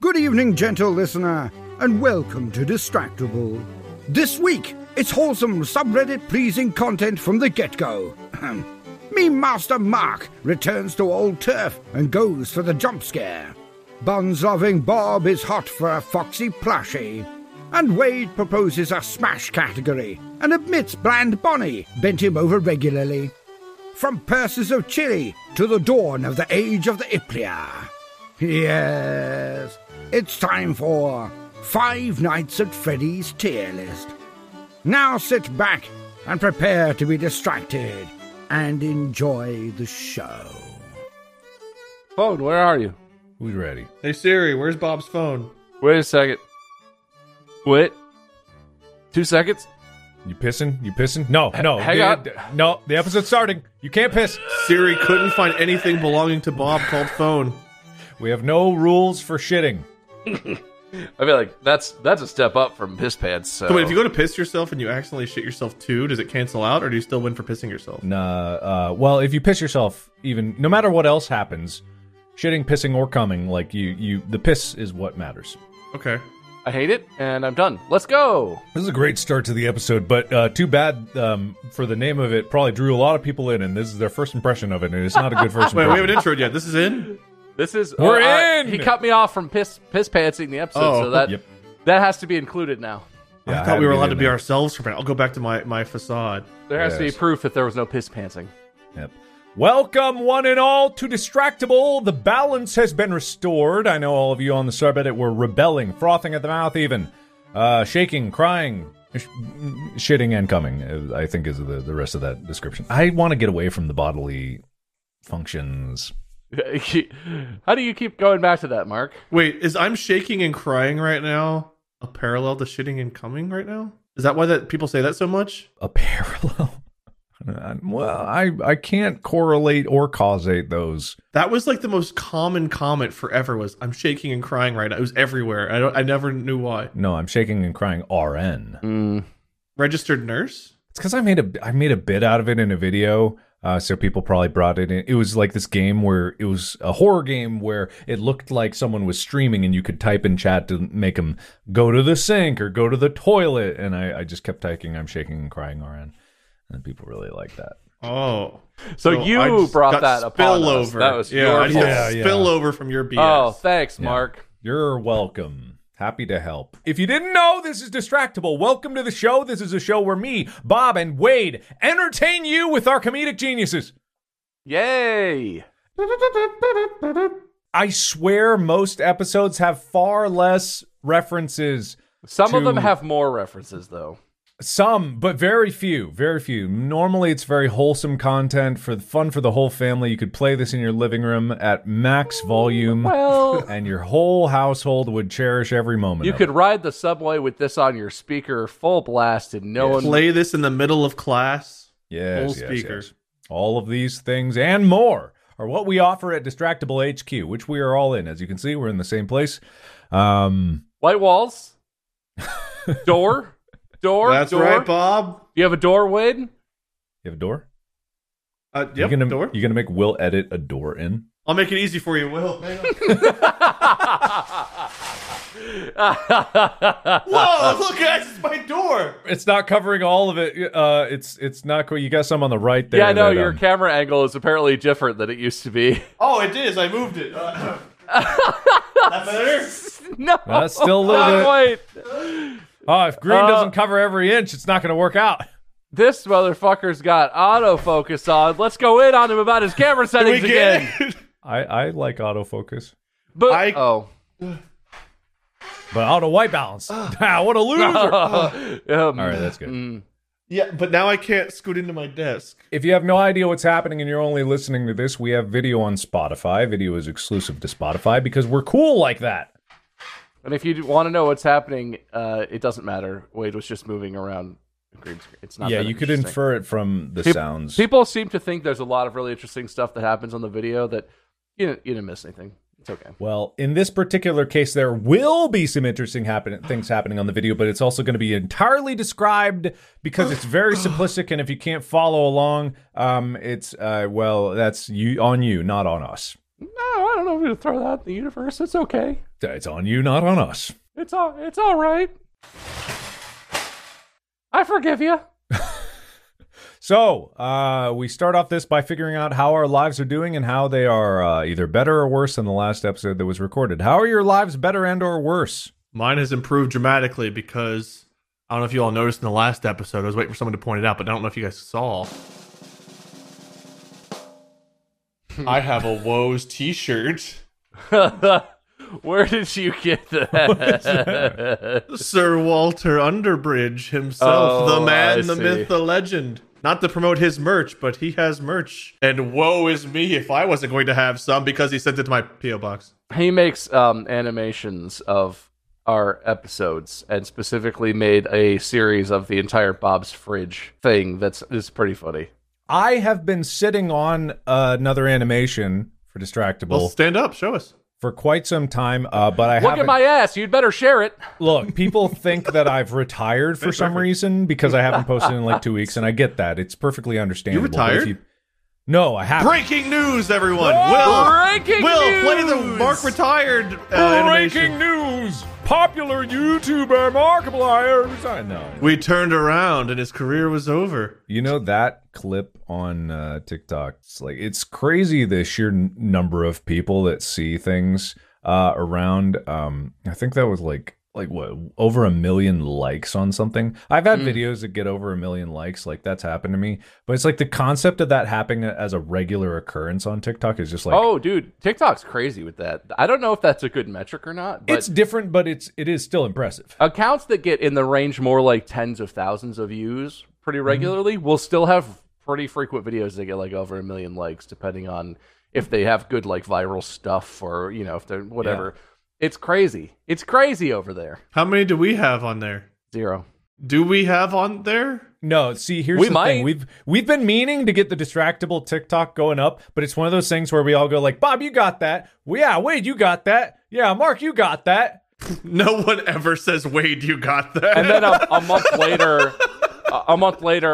Good evening, gentle listener, and welcome to Distractable. This week, it's wholesome, subreddit-pleasing content from the get-go. Meme Master Mark returns to old turf and goes for the jump scare. Buns-loving Bob is hot for a foxy plushie. And Wade proposes a smash category and admits Bland Bonnie bent him over regularly. From purses of chili to the dawn of the age of the Ipplia. Yes... it's time for Five Nights at Freddy's Tier List. Now sit back and prepare to be distracted and enjoy the show. Phone, where are you? Who's ready? Hey Siri, where's Bob's phone? Wait a second. Wait. 2 seconds? You pissing? No. Hang on. No, the episode's starting. You can't piss. Siri couldn't find anything belonging to Bob called phone. We have no rules for shitting. I feel like that's a step up from piss pants. So wait, if you go to piss yourself and you accidentally shit yourself too, does it cancel out, or do you still win for pissing yourself? Nah. Well, if you piss yourself, even no matter what else happens, shitting, pissing, or coming, like you, the piss is what matters. Okay. I hate it, and I'm done. Let's go. This is a great start to the episode, but too bad for the name of it. Probably drew a lot of people in, and this is their first impression of it, and it's not a good first impression. Wait, we haven't introed yet. This is in. This is we're in. He cut me off from piss pantsing the episode, so that that has to be included now. Yeah, I thought we were allowed to be ourselves for a minute. I'll go back to my facade. There has to be proof that there was no piss pantsing. Yep. Welcome, one and all, to Distractable. The balance has been restored. I know all of you on the subreddit were rebelling, frothing at the mouth, even shaking, crying, shitting, and coming. I think is the rest of that description. I want to get away from the bodily functions. How do you keep going back to that, Mark? Wait, is I'm shaking and crying right now a parallel to shitting and coming right now? Is that why that people say that so much? A parallel? Well, I can't correlate or causate those. That was like the most common comment forever was, I'm shaking and crying right now. It was everywhere. I never knew why. No, I'm shaking and crying RN. Registered nurse? It's because I made a bit out of it in a video. So people probably brought it in. It was like this game where it was a horror game where it looked like someone was streaming and you could type in chat to make them go to the sink or go to the toilet. And I just kept typing, I'm shaking and crying RN. And people really liked that. Oh. So you brought that up. Spillover. That was your spillover from your BS. Oh, thanks, Mark. Yeah. You're welcome. Happy to help. If you didn't know, this is Distractable. Welcome to the show. This is a show where me, Bob, and Wade entertain you with our comedic geniuses. Yay! I swear most episodes have far less references. Some of them have more references, though. Some, but very few. Very few. Normally, it's very wholesome content for fun for the whole family. You could play this in your living room at max volume, and your whole household would cherish every moment. You could ride the subway with this on your speaker, full blast, and no one play this in the middle of class. Yes. All of these things and more are what we offer at Distractable HQ, which we are all in. As you can see, we're in the same place. White walls, door. Door. That's door. Right, Bob. You have a door, Wade? You have a door? Yep, door. You gonna make Will edit a door in? I'll make it easy for you, Will. Whoa, look, guys, it's my door. It's not covering all of it. It's not cool. You got some on the right there. Yeah, no, your camera angle is apparently different than it used to be. Oh, it is. I moved it. that better? No. That's still a little bit. Oh, if green doesn't cover every inch, it's not going to work out. This motherfucker's got autofocus on. Let's go in on him about his camera settings again. I like autofocus. But auto white balance. What a loser. All right, that's good. Yeah, but now I can't scoot into my desk. If you have no idea what's happening and you're only listening to this, we have video on Spotify. Video is exclusive to Spotify because we're cool like that. And if you want to know what's happening, it doesn't matter. Wade was just moving around the green screen. It's not. Yeah, you could infer it from the sounds. People seem to think there's a lot of really interesting stuff that happens on the video that you didn't miss anything. It's okay. Well, in this particular case, there will be some interesting things happening on the video, but it's also going to be entirely described because it's very simplistic, and if you can't follow along, it's, well, that's on you, not on us. No, I don't know if we're going to throw that out in the universe. It's okay. It's on you, not on us. It's all right. I forgive you. So, we start off this by figuring out how our lives are doing and how they are either better or worse than the last episode that was recorded. How are your lives better and or worse? Mine has improved dramatically because, I don't know if you all noticed in the last episode, I was waiting for someone to point it out, but I don't know if you guys saw. I have a Woes t-shirt. Where did you get that? Sir Walter Underbridge himself, the man, the myth, the legend. Not to promote his merch, but he has merch. And woe is me if I wasn't going to have some because he sent it to my P.O. box. He makes animations of our episodes and specifically made a series of the entire Bob's Fridge thing that's pretty funny. I have been sitting on another animation for Distractible. Well, stand up, show us. For quite some time, but I haven't. Look at my ass. You'd better share it. Look, people think that I've retired for some reason because I haven't posted in like 2 weeks, and I get that. It's perfectly understandable. You retired? No, I haven't. Breaking news, everyone. Will, play the Mark Retired animation. Breaking news. Popular YouTuber Markiplier resigned. No. We turned around and his career was over. You know that clip on TikTok? It's like, it's crazy the sheer number of people that see things around. I think that was like what, over 1 million likes on something. I've had videos that get over 1 million likes. Like, that's happened to me. But it's like the concept of that happening as a regular occurrence on TikTok is just like... Oh, dude, TikTok's crazy with that. I don't know if that's a good metric or not. But it's different, but it is still impressive. Accounts that get in the range more like tens of thousands of views pretty regularly will still have pretty frequent videos that get like over 1 million likes, depending on if they have good like viral stuff or, you know, if they're whatever... Yeah. It's crazy. It's crazy over there. How many do we have on there? Zero. Do we have on there? No, see, here's the thing. We've been meaning to get the Distractible TikTok going up, but it's one of those things where we all go like, Bob, you got that. Well, yeah, Wade, you got that. Yeah, Mark, you got that. No one ever says, Wade, you got that. And then a month later...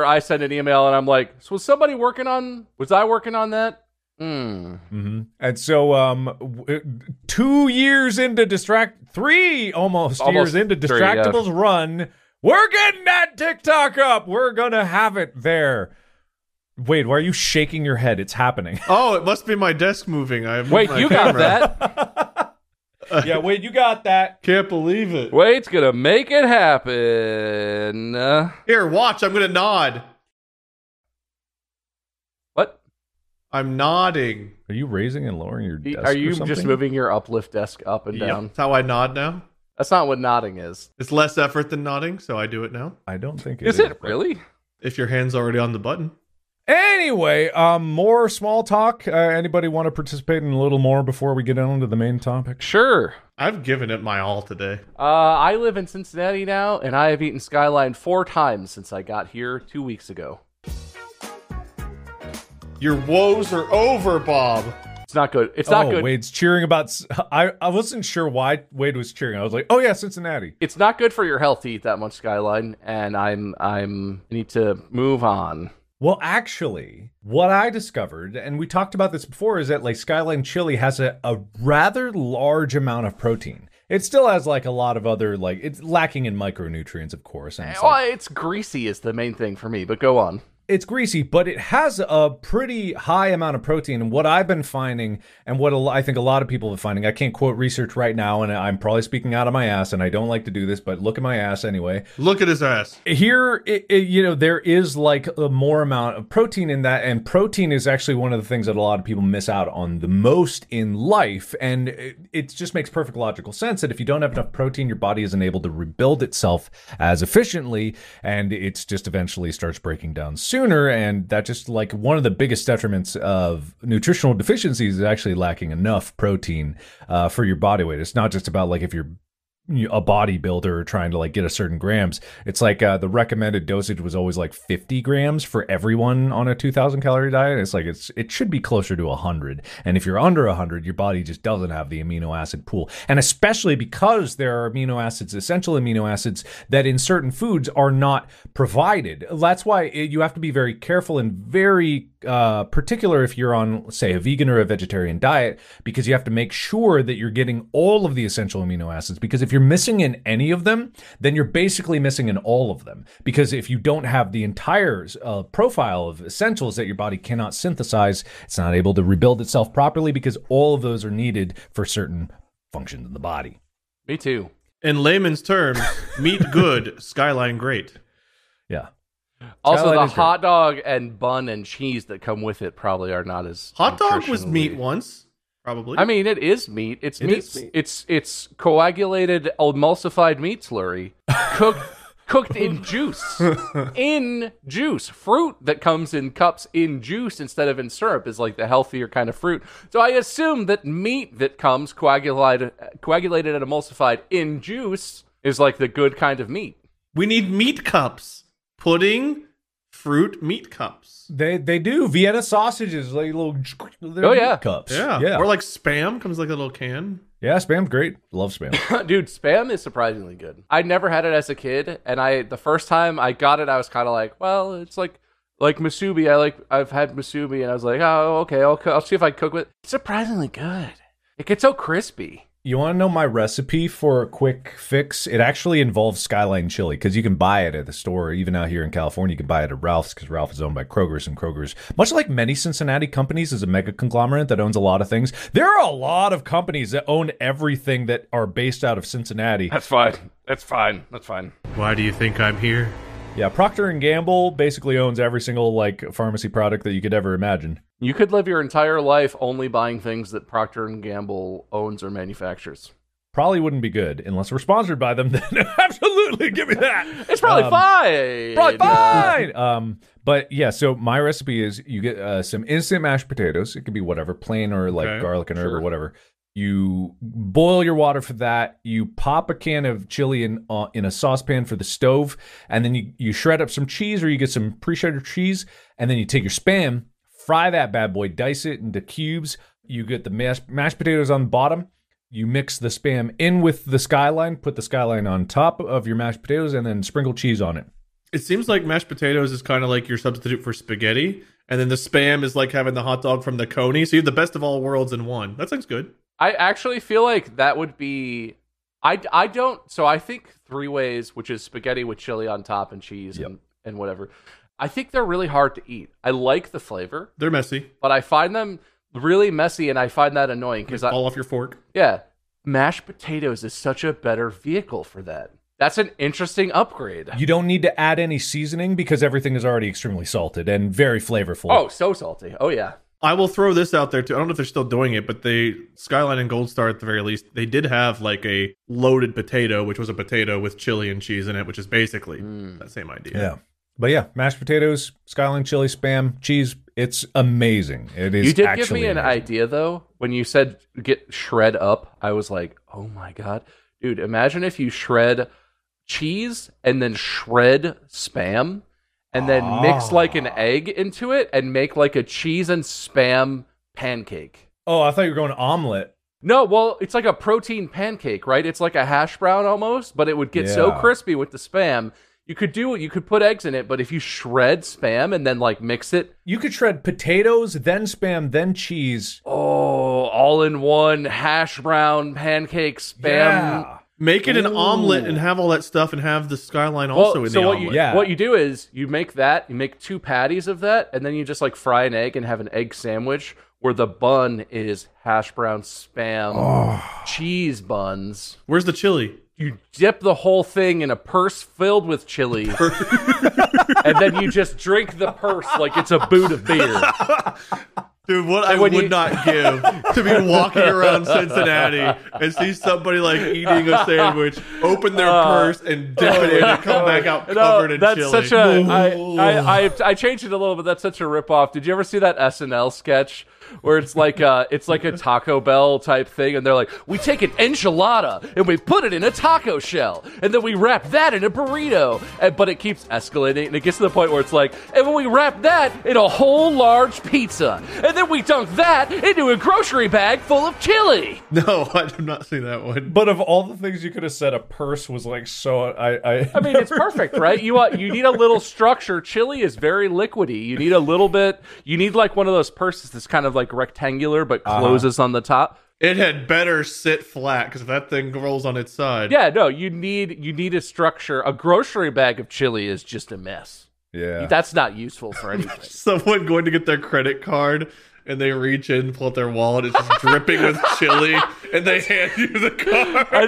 I send an email and I'm like, so was I working on that? And so 2 years into 3 years into Distractable's run, we're getting that TikTok up. We're gonna have it there. Wait, why are you shaking your head? It's happening. Oh, it must be my desk moving. Wade, you got that. Can't believe it. Wade's gonna make it happen. Here, watch, I'm gonna nod. I'm nodding. Are you raising and lowering your desk? Are you just moving your uplift desk up and down? That's how I nod now. That's not what nodding is. It's less effort than nodding, so I do it now. I don't think it is. Is it really? If your hand's already on the button. Anyway, more small talk. Anybody want to participate in a little more before we get on to the main topic? Sure. I've given it my all today. I live in Cincinnati now, and I have eaten Skyline 4 times since I got here 2 weeks ago. Your woes are over, Bob. It's not good. It's not good. Wade's cheering about... I wasn't sure why Wade was cheering. I was like, oh yeah, Cincinnati. It's not good for your health to eat that much Skyline, and I need to move on. Well, actually, what I discovered, and we talked about this before, is that like Skyline chili has a rather large amount of protein. It still has like a lot of other like... It's lacking in micronutrients, of course. And it's greasy is the main thing for me, but go on. It's greasy, but it has a pretty high amount of protein. And what I've been finding, and what I think a lot of people are finding, I can't quote research right now, and I'm probably speaking out of my ass, and I don't like to do this, but look at my ass anyway. Look at his ass. Here, there is like a more amount of protein in that, and protein is actually one of the things that a lot of people miss out on the most in life, and it just makes perfect logical sense that if you don't have enough protein, your body isn't able to rebuild itself as efficiently, and it's just eventually starts breaking down sooner, and that just like one of the biggest detriments of nutritional deficiencies is actually lacking enough protein for your body weight. It's not just about like if you're a bodybuilder trying to like get a certain grams. It's like the recommended dosage was always like 50 grams for everyone on a 2,000 calorie diet. It's like it should be closer to 100. And if you're under 100, your body just doesn't have the amino acid pool. And especially because there are amino acids, essential amino acids, that in certain foods are not provided. That's why you have to be very careful and very particular if you're on, say, a vegan or a vegetarian diet, because you have to make sure that you're getting all of the essential amino acids. Because if you're missing in any of them, then you're basically missing in all of them. Because if you don't have the entire profile of essentials that your body cannot synthesize, it's not able to rebuild itself properly, because all of those are needed for certain functions in the body. Me too. In layman's terms, meat good, Skyline great. Yeah. Also, the hot dog and bun and cheese that come with it probably are not as hot dog was meat once, probably. I mean, it is meat. It's meat. It's coagulated emulsified meat slurry cooked in juice. In juice. Fruit that comes in cups in juice instead of in syrup is like the healthier kind of fruit. So I assume that meat that comes coagulated and emulsified in juice is like the good kind of meat. We need meat cups. Pudding, fruit, meat cups. They do. Vienna sausages, like little meat cups. Yeah. Or like Spam comes like a little can. Yeah, Spam's great. Love Spam. Dude, Spam is surprisingly good. I never had it as a kid, and the first time I got it, I was kind of like, well, it's like musubi. I've had musubi, and I was like, oh, okay, I'll see if I cook with it. It's surprisingly good. It gets so crispy. You want to know my recipe for a quick fix? It actually involves Skyline chili, because you can buy it at the store. Even out here in California, you can buy it at Ralph's, because Ralph is owned by Kroger's, and Kroger's, much like many Cincinnati companies, is a mega conglomerate that owns a lot of things. There are a lot of companies that own everything that are based out of Cincinnati. That's fine. Why do you think I'm here? Yeah, Procter and Gamble basically owns every single like pharmacy product that you could ever imagine. You could live your entire life only buying things that Procter and Gamble owns or manufactures. Probably wouldn't be good unless we're sponsored by them. Then absolutely, give me that. It's probably fine. But yeah, so my recipe is you get some instant mashed potatoes. It could be whatever, plain or like garlic and herb or whatever. You boil your water for that. You pop a can of chili in a saucepan for the stove, and then you shred up some cheese, or you get some pre-shredded cheese, and then you take your Spam. Fry that bad boy, dice it into cubes. You get the mashed potatoes on the bottom. You mix the Spam in with the Skyline, put the Skyline on top of your mashed potatoes, and then sprinkle cheese on it. It seems like mashed potatoes is kind of like your substitute for spaghetti, and then the Spam is like having the hot dog from the Coney. So you have the best of all worlds in one. That sounds good. I actually feel like that would be... I think three ways, which is spaghetti with chili on top and cheese and whatever... I think they're really hard to eat. I like the flavor. They're messy. But I find them really messy, and I find that annoying. Because fall off your fork. Yeah. Mashed potatoes is such a better vehicle for that. That's an interesting upgrade. You don't need to add any seasoning because everything is already extremely salted and very flavorful. Oh, so salty. Oh, yeah. I will throw this out there, too. I don't know if they're still doing it, but Skyline and Gold Star, at the very least, they did have like a loaded potato, which was a potato with chili and cheese in it, which is basically that same idea. Yeah. But yeah, mashed potatoes, Skyline chili, Spam, cheese. It's amazing. It is. You did give me an idea though when you said get shred up. I was like, oh my god, dude! Imagine if you shred cheese and then shred Spam and then mix like an egg into it and make like a cheese and Spam pancake. Oh, I thought you were going omelet. No, well, it's like a protein pancake, right? It's like a hash brown almost, but it would get so crispy with the Spam. You could put eggs in it, but if you shred Spam and then like mix it. You could shred potatoes, then Spam, then cheese. Oh, all in one hash brown pancake Spam Make it an omelet and have all that stuff and have the skyline also in the omelet. What you do is you make that, you make 2 patties of that, and then you just like fry an egg and have an egg sandwich where the bun is hash brown spam cheese buns. Where's the chili? You dip the whole thing in a purse filled with chili. And then you just drink the purse like it's a boot of beer. Dude, what I would not give to be walking around Cincinnati and see somebody like eating a sandwich, open their purse and dip it in and come back out covered in chili. That's such a... I changed it a little bit. That's such a ripoff. Did you ever see that SNL sketch where it's like a Taco Bell type thing and they're like, we take an enchilada and we put it in a taco shell and then we wrap that in a burrito, and, but it keeps escalating and it gets to the point where it's like, and when we wrap that in a whole large pizza and then we dunk that into a grocery bag full of chili. No, I did not see that one. But of all the things you could have said, a purse was like so... I mean, it's perfect, right? You need a little structure. Chili is very liquidy. You need a little bit... You need like one of those purses that's kind of like rectangular but closes on the top. It had better sit flat because that thing rolls on its side. Yeah, no, you need a structure. A grocery bag of chili is just a mess. Yeah, that's not useful for anything. Someone going to get their credit card and they reach in, pull out their wallet, it's just dripping with chili, and they hand you the card. I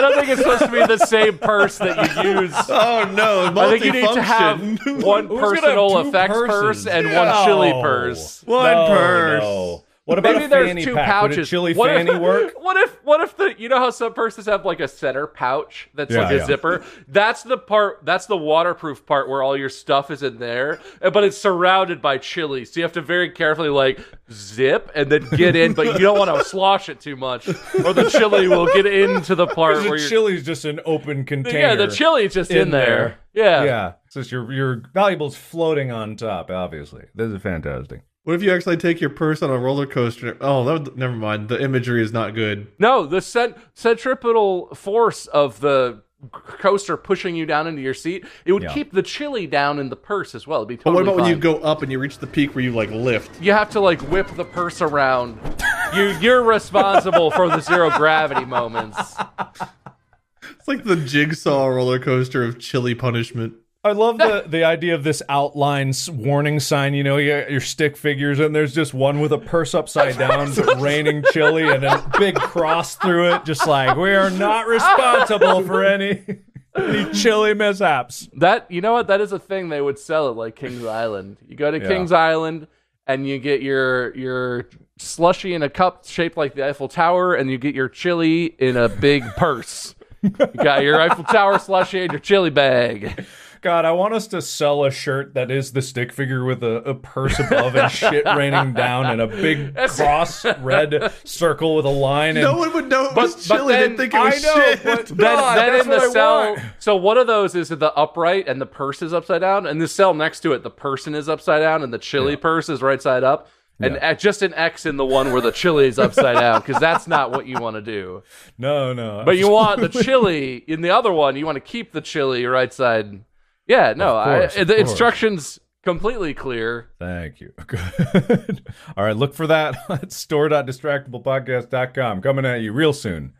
don't think it's supposed to be the same purse that you use. Oh no, multifunction. I think you need to have one personal effects purse and one chili purse. One purse. No. What about maybe there's fanny 2 pouches? Would a chili fanny work? What if the, you know how some purses have like a center pouch that's like a zipper? That's the part. That's the waterproof part where all your stuff is in there, but it's surrounded by chili, so you have to very carefully like zip and then get in, but you don't want to slosh it too much, or the chili will get into the part where the chili's just an open container. Yeah, the chili's just in there. Yeah. So your valuables floating on top. Obviously, this is fantastic. What if you actually take your purse on a roller coaster? Oh, never mind. The imagery is not good. No, the centripetal force of the coaster pushing you down into your seat, it would keep the chili down in the purse as well. It'd be totally fine. When you go up and you reach the peak where you like lift? You have to like whip the purse around. You're responsible for the zero gravity moments. It's like the jigsaw roller coaster of chili punishment. I love the idea of this outline warning sign. You know, you got your stick figures, and there's just one with a purse upside down, raining chili, and a big cross through it, just like, we are not responsible for any chili mishaps. That, you know what? That is a thing they would sell at, like, King's Island. You go to King's Island, and you get your slushy in a cup shaped like the Eiffel Tower, and you get your chili in a big purse. You got your Eiffel Tower slushy and your chili bag. God, I want us to sell a shirt that is the stick figure with a purse above and shit raining down and a big cross red circle with a line. And, no one would know it was chili. They didn't think it was shit. But then in the cell, so one of those is the upright and the purse is upside down, and the cell next to it, the person is upside down and the chili purse is right side up. And just an X in the one where the chili is upside down, because that's not what you want to do. No. But you want the chili in the other one. You want to keep the chili right side. Yeah, no, the instructions completely clear. Thank you. Good. All right, look for that at store.distractablepodcast.com. Coming at you real soon.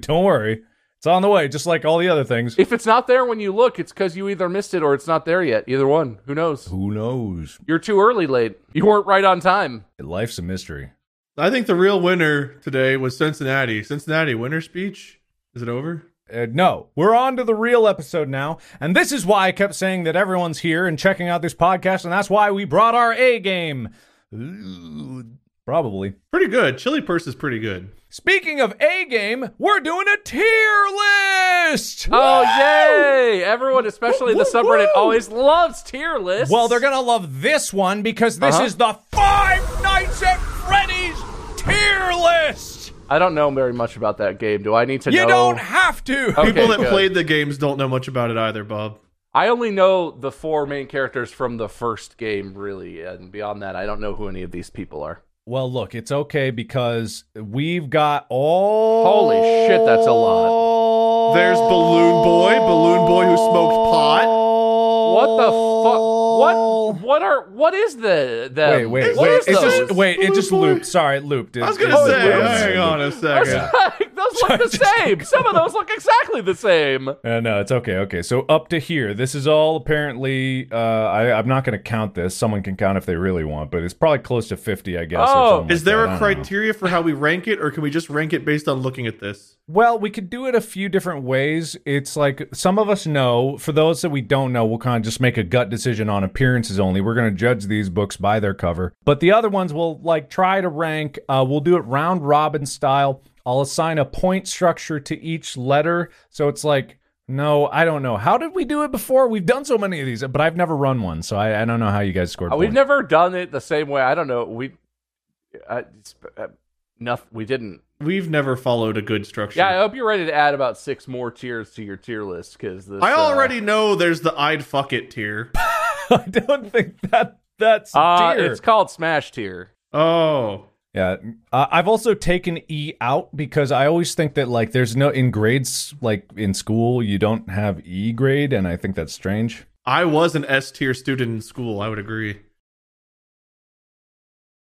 Don't worry. It's on the way, just like all the other things. If it's not there when you look, it's because you either missed it or it's not there yet. Either one. Who knows? You're too early late. You weren't right on time. Life's a mystery. I think the real winner today was Cincinnati. Cincinnati, winner speech? Is it over? No, we're on to the real episode now, and this is why I kept saying that everyone's here and checking out this podcast, and that's why we brought our A game. Probably. Pretty good. Chili purse is pretty good. Speaking of A game, we're doing a tier list! Oh, yay! Everyone, especially the subreddit, always loves tier lists. Well, they're gonna love this one, because this is the Five Nights at Freddy's tier list! I don't know very much about that game. Do I need to know? You don't have to! Okay, people that played the games don't know much about it either, Bob. I only know the 4 main characters from the first game, really, and beyond that, I don't know who any of these people are. Well, look, it's okay, because we've got all... Holy shit, that's a lot. There's Balloon Boy who smoked pot. What the fuck? What is the Wait, it just looped. Sorry, it looped. I was going to say, hang on a second. Like, those look the same. Some of those look exactly the same. No, it's okay. Okay, so up to here. This is all apparently... I'm not going to count this. Someone can count if they really want, but it's probably close to 50, I guess. Oh, is there a criteria for how we rank it, or can we just rank it based on looking at this? Well, we could do it a few different ways. It's like some of us know. For those that we don't know, we'll kind of just make a gut decision on appearances only. We're going to judge these books by their cover. But the other ones we'll like try to rank. We'll do it round robin style. I'll assign a point structure to each letter. So it's like, no, I don't know. How did we do it before? We've done so many of these, but I've never run one. So I don't know how you guys scored. We've never done it the same way. I don't know. We didn't. We've never followed a good structure. Yeah, I hope you're ready to add about 6 more tiers to your tier list, because I already know there's the I'd fuck it tier. I don't think that's a tier. It's called Smash tier. Oh. Yeah, I've also taken E out because I always think that like there's no in grades like in school you don't have E grade, and I think that's strange. I was an S tier student in school. I would agree.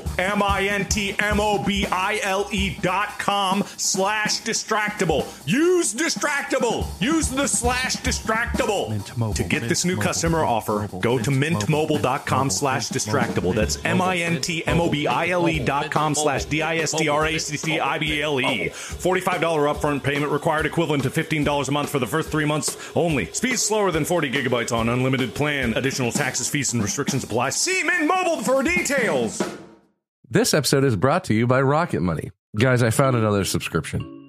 mintmobile.com/distractible. Use distractible. Use the /distractible. To get this new customer offer, go to mintmobile.com/distractible. That's mintmobile.com/distractible. $45 upfront payment required, equivalent to $15 a month for the first 3 months only. Speed slower than 40 gigabytes on unlimited plan. Additional taxes, fees, and restrictions apply. See Mint Mobile for details. This episode is brought to you by Rocket Money. Guys, I found another subscription.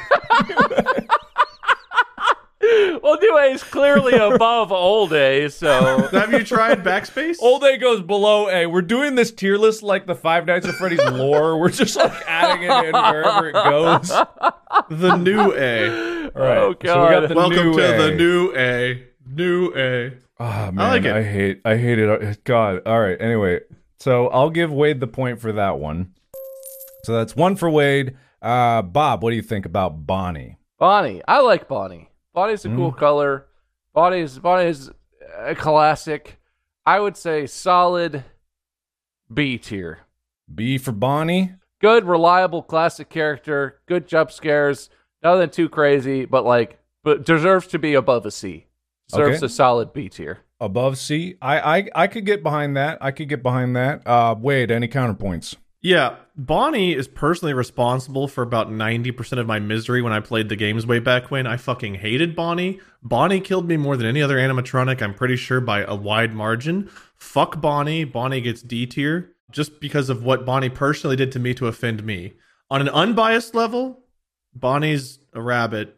Well, new A is clearly above old A, so. Have you tried backspace? Old A goes below A. We're doing this tier list like the Five Nights at Freddy's lore. We're just like adding it in wherever it goes. The new A. All right. Oh, God. So we got the welcome to the new A. New A. Oh, man, I like it. I hate it. God. All right. Anyway, so I'll give Wade the point for that one. So that's one for Wade. Bob, what do you think about Bonnie? Bonnie. I like Bonnie. Bonnie's a cool color. Bonnie's a classic. I would say solid B tier. B for Bonnie. Good, reliable, classic character. Good jump scares. Nothing too crazy, but deserves to be above a C. Deserves a solid B tier. Above C? I could get behind that. Wade, any counterpoints? Yeah. Bonnie is personally responsible for about 90% of my misery when I played the games way back when. I fucking hated Bonnie. Bonnie killed me more than any other animatronic, I'm pretty sure, by a wide margin. Fuck Bonnie. Bonnie gets D tier just because of what Bonnie personally did to me to offend me. On an unbiased level... Bonnie's a rabbit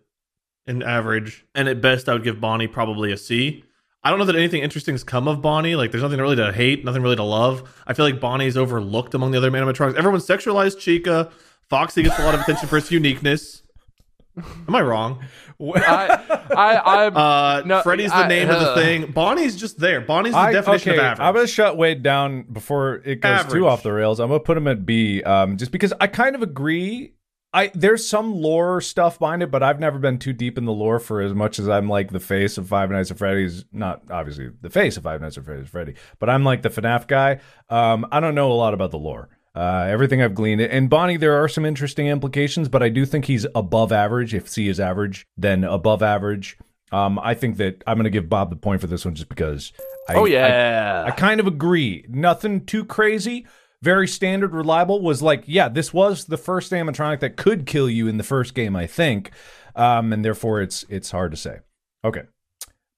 in average, and at best I would give Bonnie probably a C. I don't know that anything interesting has come of Bonnie. Like, there's nothing really to hate, nothing really to love. I feel like Bonnie's overlooked among the other animatronics. Everyone sexualized Chica. Foxy gets a lot of attention for its uniqueness. Am I wrong? Freddy's the name of the thing. Bonnie's just there. Bonnie's the definition of average. I'm going to shut Wade down before it goes too off the rails. I'm going to put him at B, just because I kind of agree. There's some lore stuff behind it, but I've never been too deep in the lore for as much as I'm like the face of Five Nights at Freddy's. Not obviously the face of Five Nights at Freddy's Freddy, but I'm like the FNAF guy. I don't know a lot about the lore. Everything I've gleaned. And Bonnie, there are some interesting implications, but I do think he's above average. If C is average, then above average. I think that I'm going to give Bob the point for this one just because I kind of agree. Nothing too crazy. Very standard, reliable, was like, yeah, this was the first animatronic that could kill you in the first game, I think. And therefore, it's hard to say. Okay.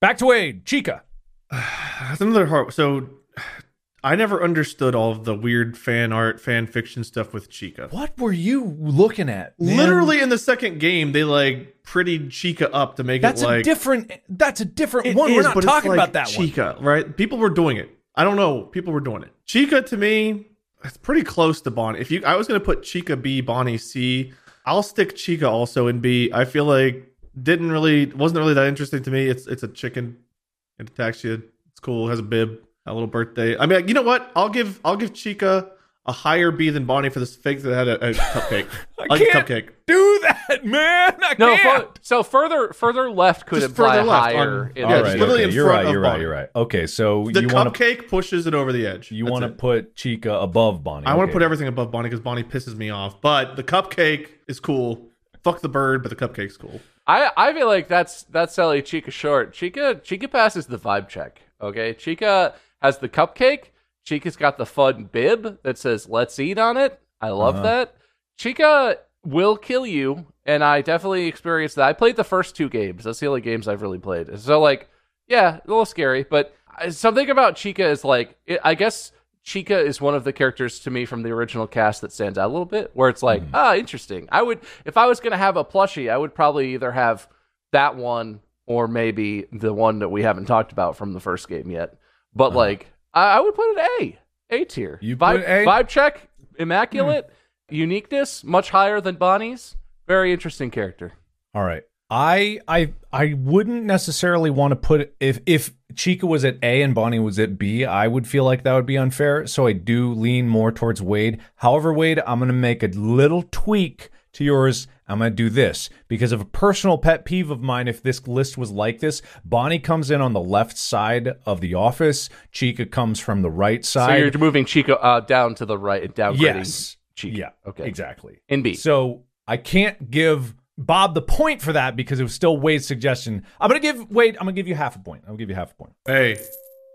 Back to Wade. Chica. That's another hard... So, I never understood all of the weird fan art, fan fiction stuff with Chica. What were you looking at, man? Literally in the second game, they, prettied Chica up to make That's a different one. We're not talking about that Chica, one. Chica, right? People were doing it. I don't know. People were doing it. Chica, to me... It's pretty close to Bonnie. I was going to put Chica B, Bonnie C. I'll stick Chica also in B. I feel like wasn't really that interesting to me. It's a chicken. It attacks you. It's cool. It has a bib. A little birthday. I mean, you know what? I'll give Chica a higher B than Bonnie for this fake that had a cupcake. I can't do that, man. I can't. So further left could imply higher. You're right. Okay, so the cupcake pushes it over the edge. You want to put Chica above Bonnie. I want to put everything above Bonnie because Bonnie pisses me off. But the cupcake is cool. Fuck the bird, but the cupcake's cool. I feel like that's selling Chica short. Chica passes the vibe check. Okay, Chica has the cupcake. Chica's got the fun bib that says, let's eat on it. I love that. Chica will kill you, and I definitely experienced that. I played the first two games. That's the only games I've really played. So, yeah, a little scary, but something about Chica is, I guess Chica is one of the characters to me from the original cast that stands out a little bit, where it's interesting. I would, if I was going to have a plushie, I would probably either have that one or maybe the one that we haven't talked about from the first game yet. But, I would put an A tier. You put an A? Vibe check, immaculate. Uniqueness, much higher than Bonnie's. Very interesting character. All right. I wouldn't necessarily want to put, if Chica was at A and Bonnie was at B, I would feel like that would be unfair. So I do lean more towards Wade. However, Wade, I'm going to make a little tweak to yours. I'm going to do this because of a personal pet peeve of mine. If this list was like this, Bonnie comes in on the left side of the office. Chica comes from the right side. So you're moving Chica down to the right and downgrading Chica. Yeah, okay. Exactly. In B. So I can't give Bob the point for that because it was still Wade's suggestion. I'm going to give you half a point. Hey,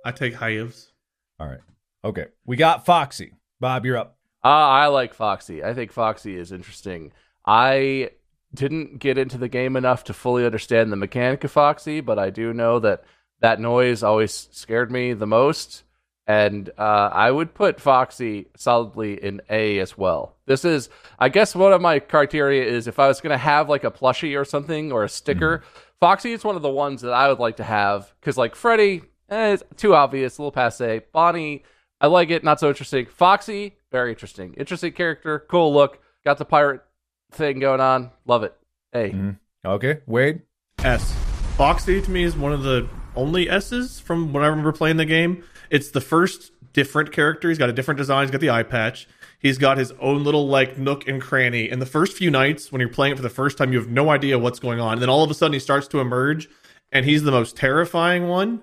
I take hives. All right. Okay. We got Foxy. Bob, you're up. I like Foxy. I think Foxy is interesting. I didn't get into the game enough to fully understand the mechanic of Foxy, but I do know that noise always scared me the most, and I would put Foxy solidly in A as well. This is, I guess, one of my criteria is if I was going to have like a plushie or something or a sticker, Foxy is one of the ones that I would like to have because, like, Freddy, it's too obvious, a little passe. Bonnie, I like it, not so interesting. Foxy, very interesting. Interesting character, cool look, got the pirate thing going on. Love it. A. Okay. Wade? S. Foxy to me is one of the only S's from when I remember playing the game. It's the first different character. He's got a different design. He's got the eye patch. He's got his own little like nook and cranny. And the first few nights when you're playing it for the first time, you have no idea what's going on. And then all of a sudden he starts to emerge and he's the most terrifying one.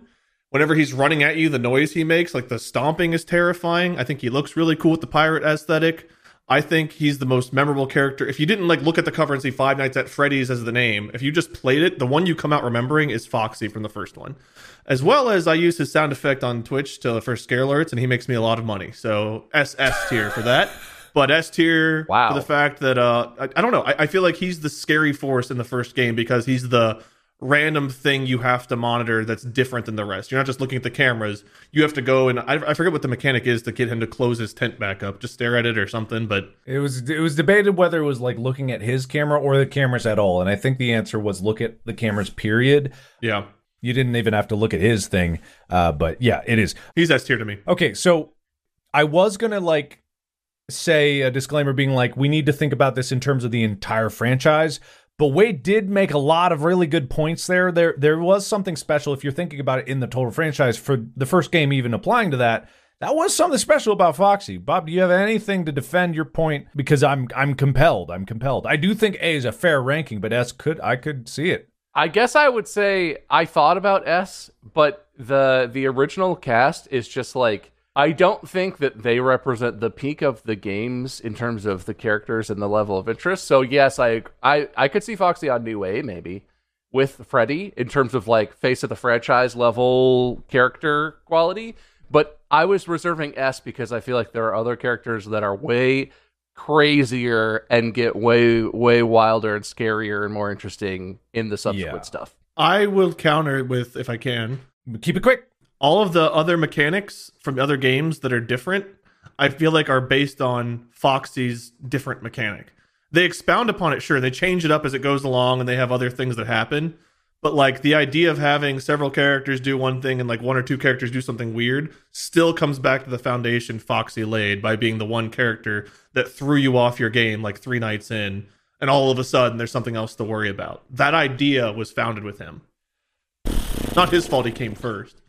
Whenever he's running at you, the noise he makes, like the stomping, is terrifying. I think he looks really cool with the pirate aesthetic. I think he's the most memorable character. If you didn't like look at the cover and see Five Nights at Freddy's as the name, if you just played it, the one you come out remembering is Foxy from the first one. As well as I use his sound effect on Twitch for scare alerts, and he makes me a lot of money. So S tier for that. But S tier for the fact that, I don't know, I feel like he's the scary force in the first game because he's the random thing you have to monitor that's different than the rest. You're not just looking at the cameras. You have to go and I forget what the mechanic is to get him to close his tent back up, just stare at it or something. But it was debated whether it was like looking at his camera or the cameras at all, and I think the answer was look at the cameras, period. Yeah, you didn't even have to look at his thing. But yeah, it is, he's S tier to me. Okay, so I was gonna like say a disclaimer being like we need to think about this in terms of the entire franchise. But Wade did make a lot of really good points there. There was something special, if you're thinking about it in the total franchise, for the first game even applying to that. That was something special about Foxy. Bob, do you have anything to defend your point? Because I'm compelled. I do think A is a fair ranking, but S could see it. I guess I would say I thought about S, but the original cast is just like, I don't think that they represent the peak of the games in terms of the characters and the level of interest. So yes, I could see Foxy on New A maybe with Freddy in terms of like face of the franchise level character quality. But I was reserving S because I feel like there are other characters that are way crazier and get way wilder and scarier and more interesting in the subsequent stuff. I will counter with, if I can. Keep it quick. All of the other mechanics from other games that are different, I feel like are based on Foxy's different mechanic. They expound upon it, sure. They change it up as it goes along, and they have other things that happen. But like the idea of having several characters do one thing and like one or two characters do something weird still comes back to the foundation Foxy laid by being the one character that threw you off your game like three nights in, and all of a sudden there's something else to worry about. That idea was founded with him. Not his fault he came first.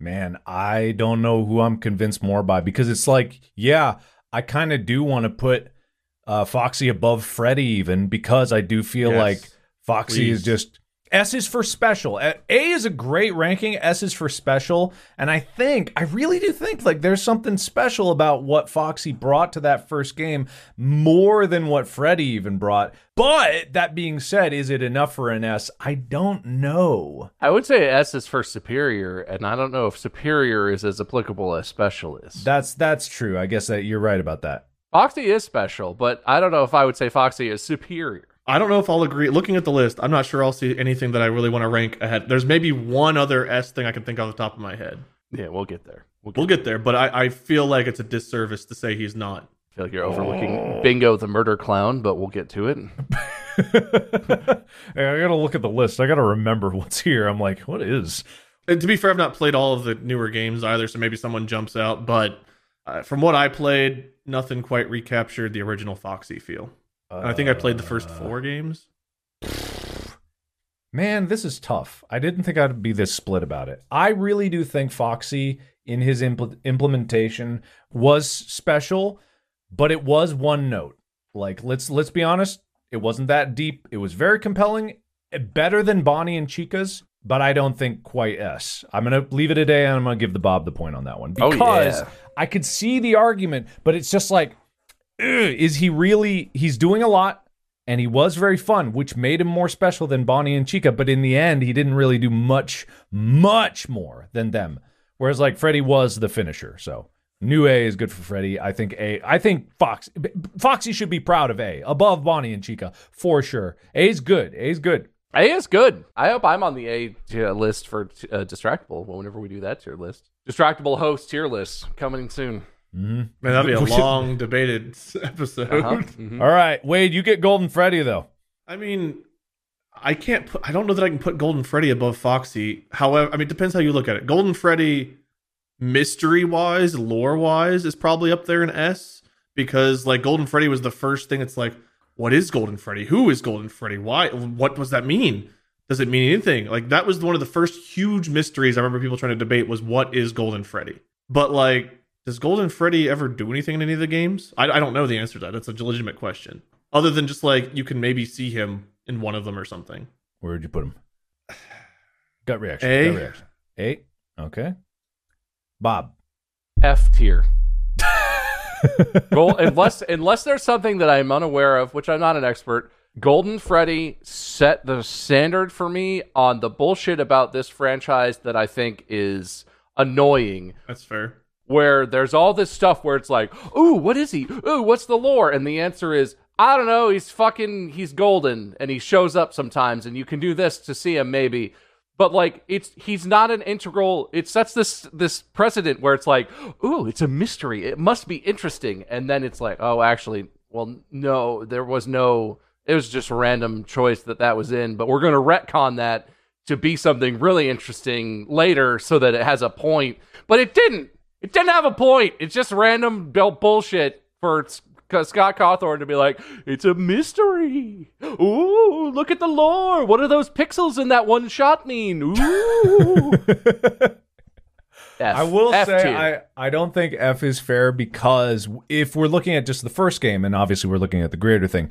Man, I don't know who I'm convinced more by, because it's like, yeah, I kind of do want to put Foxy above Freddy even, because I do feel like Foxy is just... S is for special. A is a great ranking. S is for special. And I really do think like there's something special about what Foxy brought to that first game more than what Freddy even brought. But that being said, is it enough for an S? I don't know. I would say S is for superior, and I don't know if superior is as applicable as special is. That's true. I guess that you're right about that. Foxy is special, but I don't know if I would say Foxy is superior. I don't know if I'll agree. Looking at the list, I'm not sure I'll see anything that I really want to rank ahead. There's maybe one other S thing I can think of off the top of my head. Yeah, we'll get there. We'll get there, but I feel like it's a disservice to say he's not. I feel like you're overlooking Bingo the Murder Clown, but we'll get to it. I got to look at the list. I got to remember what's here. I'm like, what is? And to be fair, I've not played all of the newer games either, so maybe someone jumps out, but From what I played, nothing quite recaptured the original Foxy feel. I think I played the first four games. Man, this is tough. I didn't think I'd be this split about it. I really do think Foxy, in his implementation, was special, but it was one note. Like, let's be honest, it wasn't that deep. It was very compelling, better than Bonnie and Chica's, but I don't think quite S. I'm going to leave it today, and I'm going to give the Bob the point on that one. Because I could see the argument, but it's just like, is he really... He's doing a lot, and he was very fun, which made him more special than Bonnie and Chica, but in the end, he didn't really do much more than them. Whereas, like, Freddy was the finisher, so... New A is good for Freddy. I think Foxy should be proud of A, above Bonnie and Chica, for sure. A is good. I hope I'm on the A list for Distractable whenever we do that tier list. Distractable host tier list coming soon. Mm-hmm. Man, that'd be a long debated episode. Uh-huh. Mm-hmm. All right, Wade, you get Golden Freddy, though. I mean, I don't know that I can put Golden Freddy above Foxy. However, I mean, it depends how you look at it. Golden Freddy... mystery-wise, lore-wise, is probably up there in S, because, like, Golden Freddy was the first thing. It's like, what is Golden Freddy? Who is Golden Freddy? Why? What does that mean? Does it mean anything? Like, that was one of the first huge mysteries I remember people trying to debate was, what is Golden Freddy? But, like, does Golden Freddy ever do anything in any of the games? I don't know the answer to that. That's a legitimate question. Other than just, like, you can maybe see him in one of them or something. Where would you put him? Gut reaction. Gut reaction. A? Okay. Bob. F tier. Unless there's something that I'm unaware of, which I'm not an expert, Golden Freddy set the standard for me on the bullshit about this franchise that I think is annoying. That's fair. Where there's all this stuff where it's like, ooh, what is he? Ooh, what's the lore? And the answer is, I don't know, he's golden, and he shows up sometimes, and you can do this to see him maybe. But, like, he's not an integral... It sets this precedent where it's like, ooh, it's a mystery. It must be interesting. And then it's like, oh, actually, well, no, there was no... It was just a random choice that was in. But we're going to retcon that to be something really interesting later so that it has a point. But it didn't. It didn't have a point. It's just random bullshit for Scott Cawthon to be like, it's a mystery. Ooh, look at the lore. What are those pixels in that one shot mean? Ooh. F. I will F say, I don't think F is fair, because if we're looking at just the first game, and obviously we're looking at the greater thing,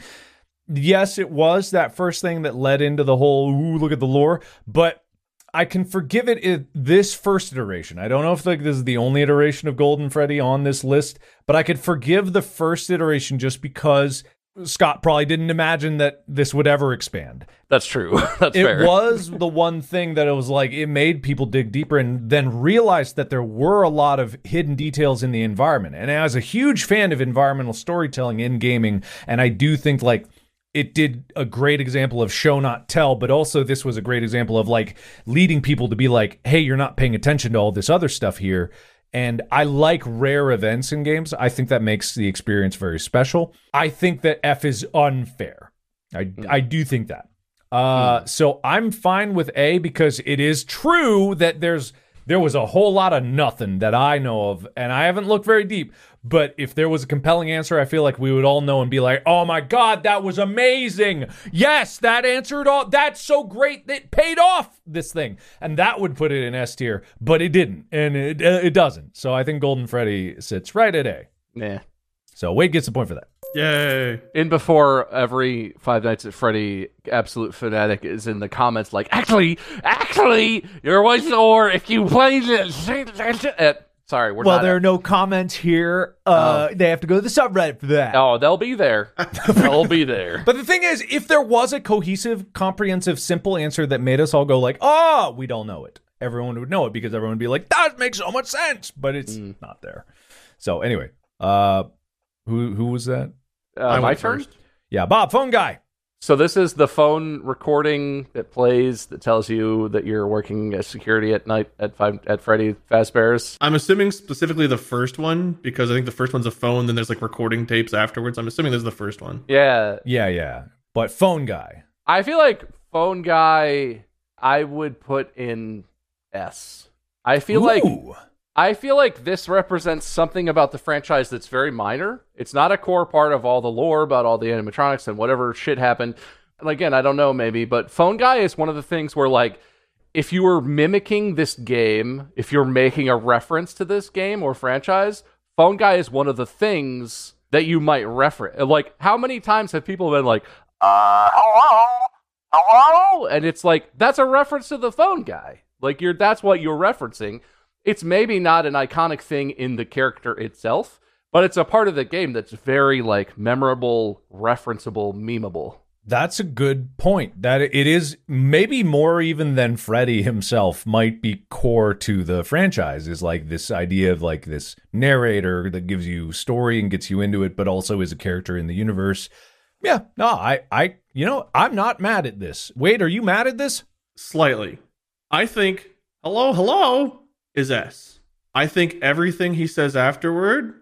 yes, it was that first thing that led into the whole, ooh, look at the lore, but I can forgive it in this first iteration. I don't know if, like, this is the only iteration of Golden Freddy on this list, but I could forgive the first iteration just because Scott probably didn't imagine that this would ever expand. That's true. That's fair. It was the one thing that it was like, it made people dig deeper and then realize that there were a lot of hidden details in the environment. And I was a huge fan of environmental storytelling in gaming, and I do think, like, it did a great example of show not tell, but also this was a great example of, like, leading people to be like, hey, you're not paying attention to all this other stuff here. And I like rare events in games. I think that makes the experience very special. I think that F is unfair. I do think that. So I'm fine with A, because it is true that there was a whole lot of nothing that I know of, and I haven't looked very deep, but if there was a compelling answer, I feel like we would all know and be like, oh my God, that was amazing. Yes, that answered all. That's so great. It paid off this thing. And that would put it in S tier, but it didn't, and it doesn't. So I think Golden Freddy sits right at A. Yeah. So Wade gets the point for that. Yay. In before every Five Nights at Freddy absolute fanatic is in the comments like, actually, your voice or if you play this. Sorry, we're not. Well, there are no comments here. They have to go to the subreddit for that. Oh, they'll be there. They'll be there. But the thing is, if there was a cohesive, comprehensive, simple answer that made us all go like, oh, we don't know it, everyone would know it, because everyone would be like, that makes so much sense. But it's not there. So anyway, who was that? My turn? First. Yeah, Bob, phone guy. So this is the phone recording that plays that tells you that you're working as security at night at Freddy Fazbear's. I'm assuming specifically the first one, because I think the first one's a phone, then there's like recording tapes afterwards. I'm assuming this is the first one. Yeah. But phone guy. I feel like phone guy I would put in S. I feel like I feel like this represents something about the franchise that's very minor. It's not a core part of all the lore about all the animatronics and whatever shit happened. And again, I don't know, maybe, but Phone Guy is one of the things where, like, if you were mimicking this game, if you're making a reference to this game or franchise, Phone Guy is one of the things that you might reference. Like, how many times have people been like, hello? And it's like, that's a reference to the Phone Guy. Like, that's what you're referencing. It's maybe not an iconic thing in the character itself, but it's a part of the game that's very, like, memorable, referenceable, memeable. That's a good point. That it is maybe more even than Freddy himself might be core to the franchise, is like this idea of like this narrator that gives you story and gets you into it, but also is a character in the universe. Yeah, no, I you know, I'm not mad at this. Wade, are you mad at this? Slightly. I think, hello. Is S. I think everything he says afterward,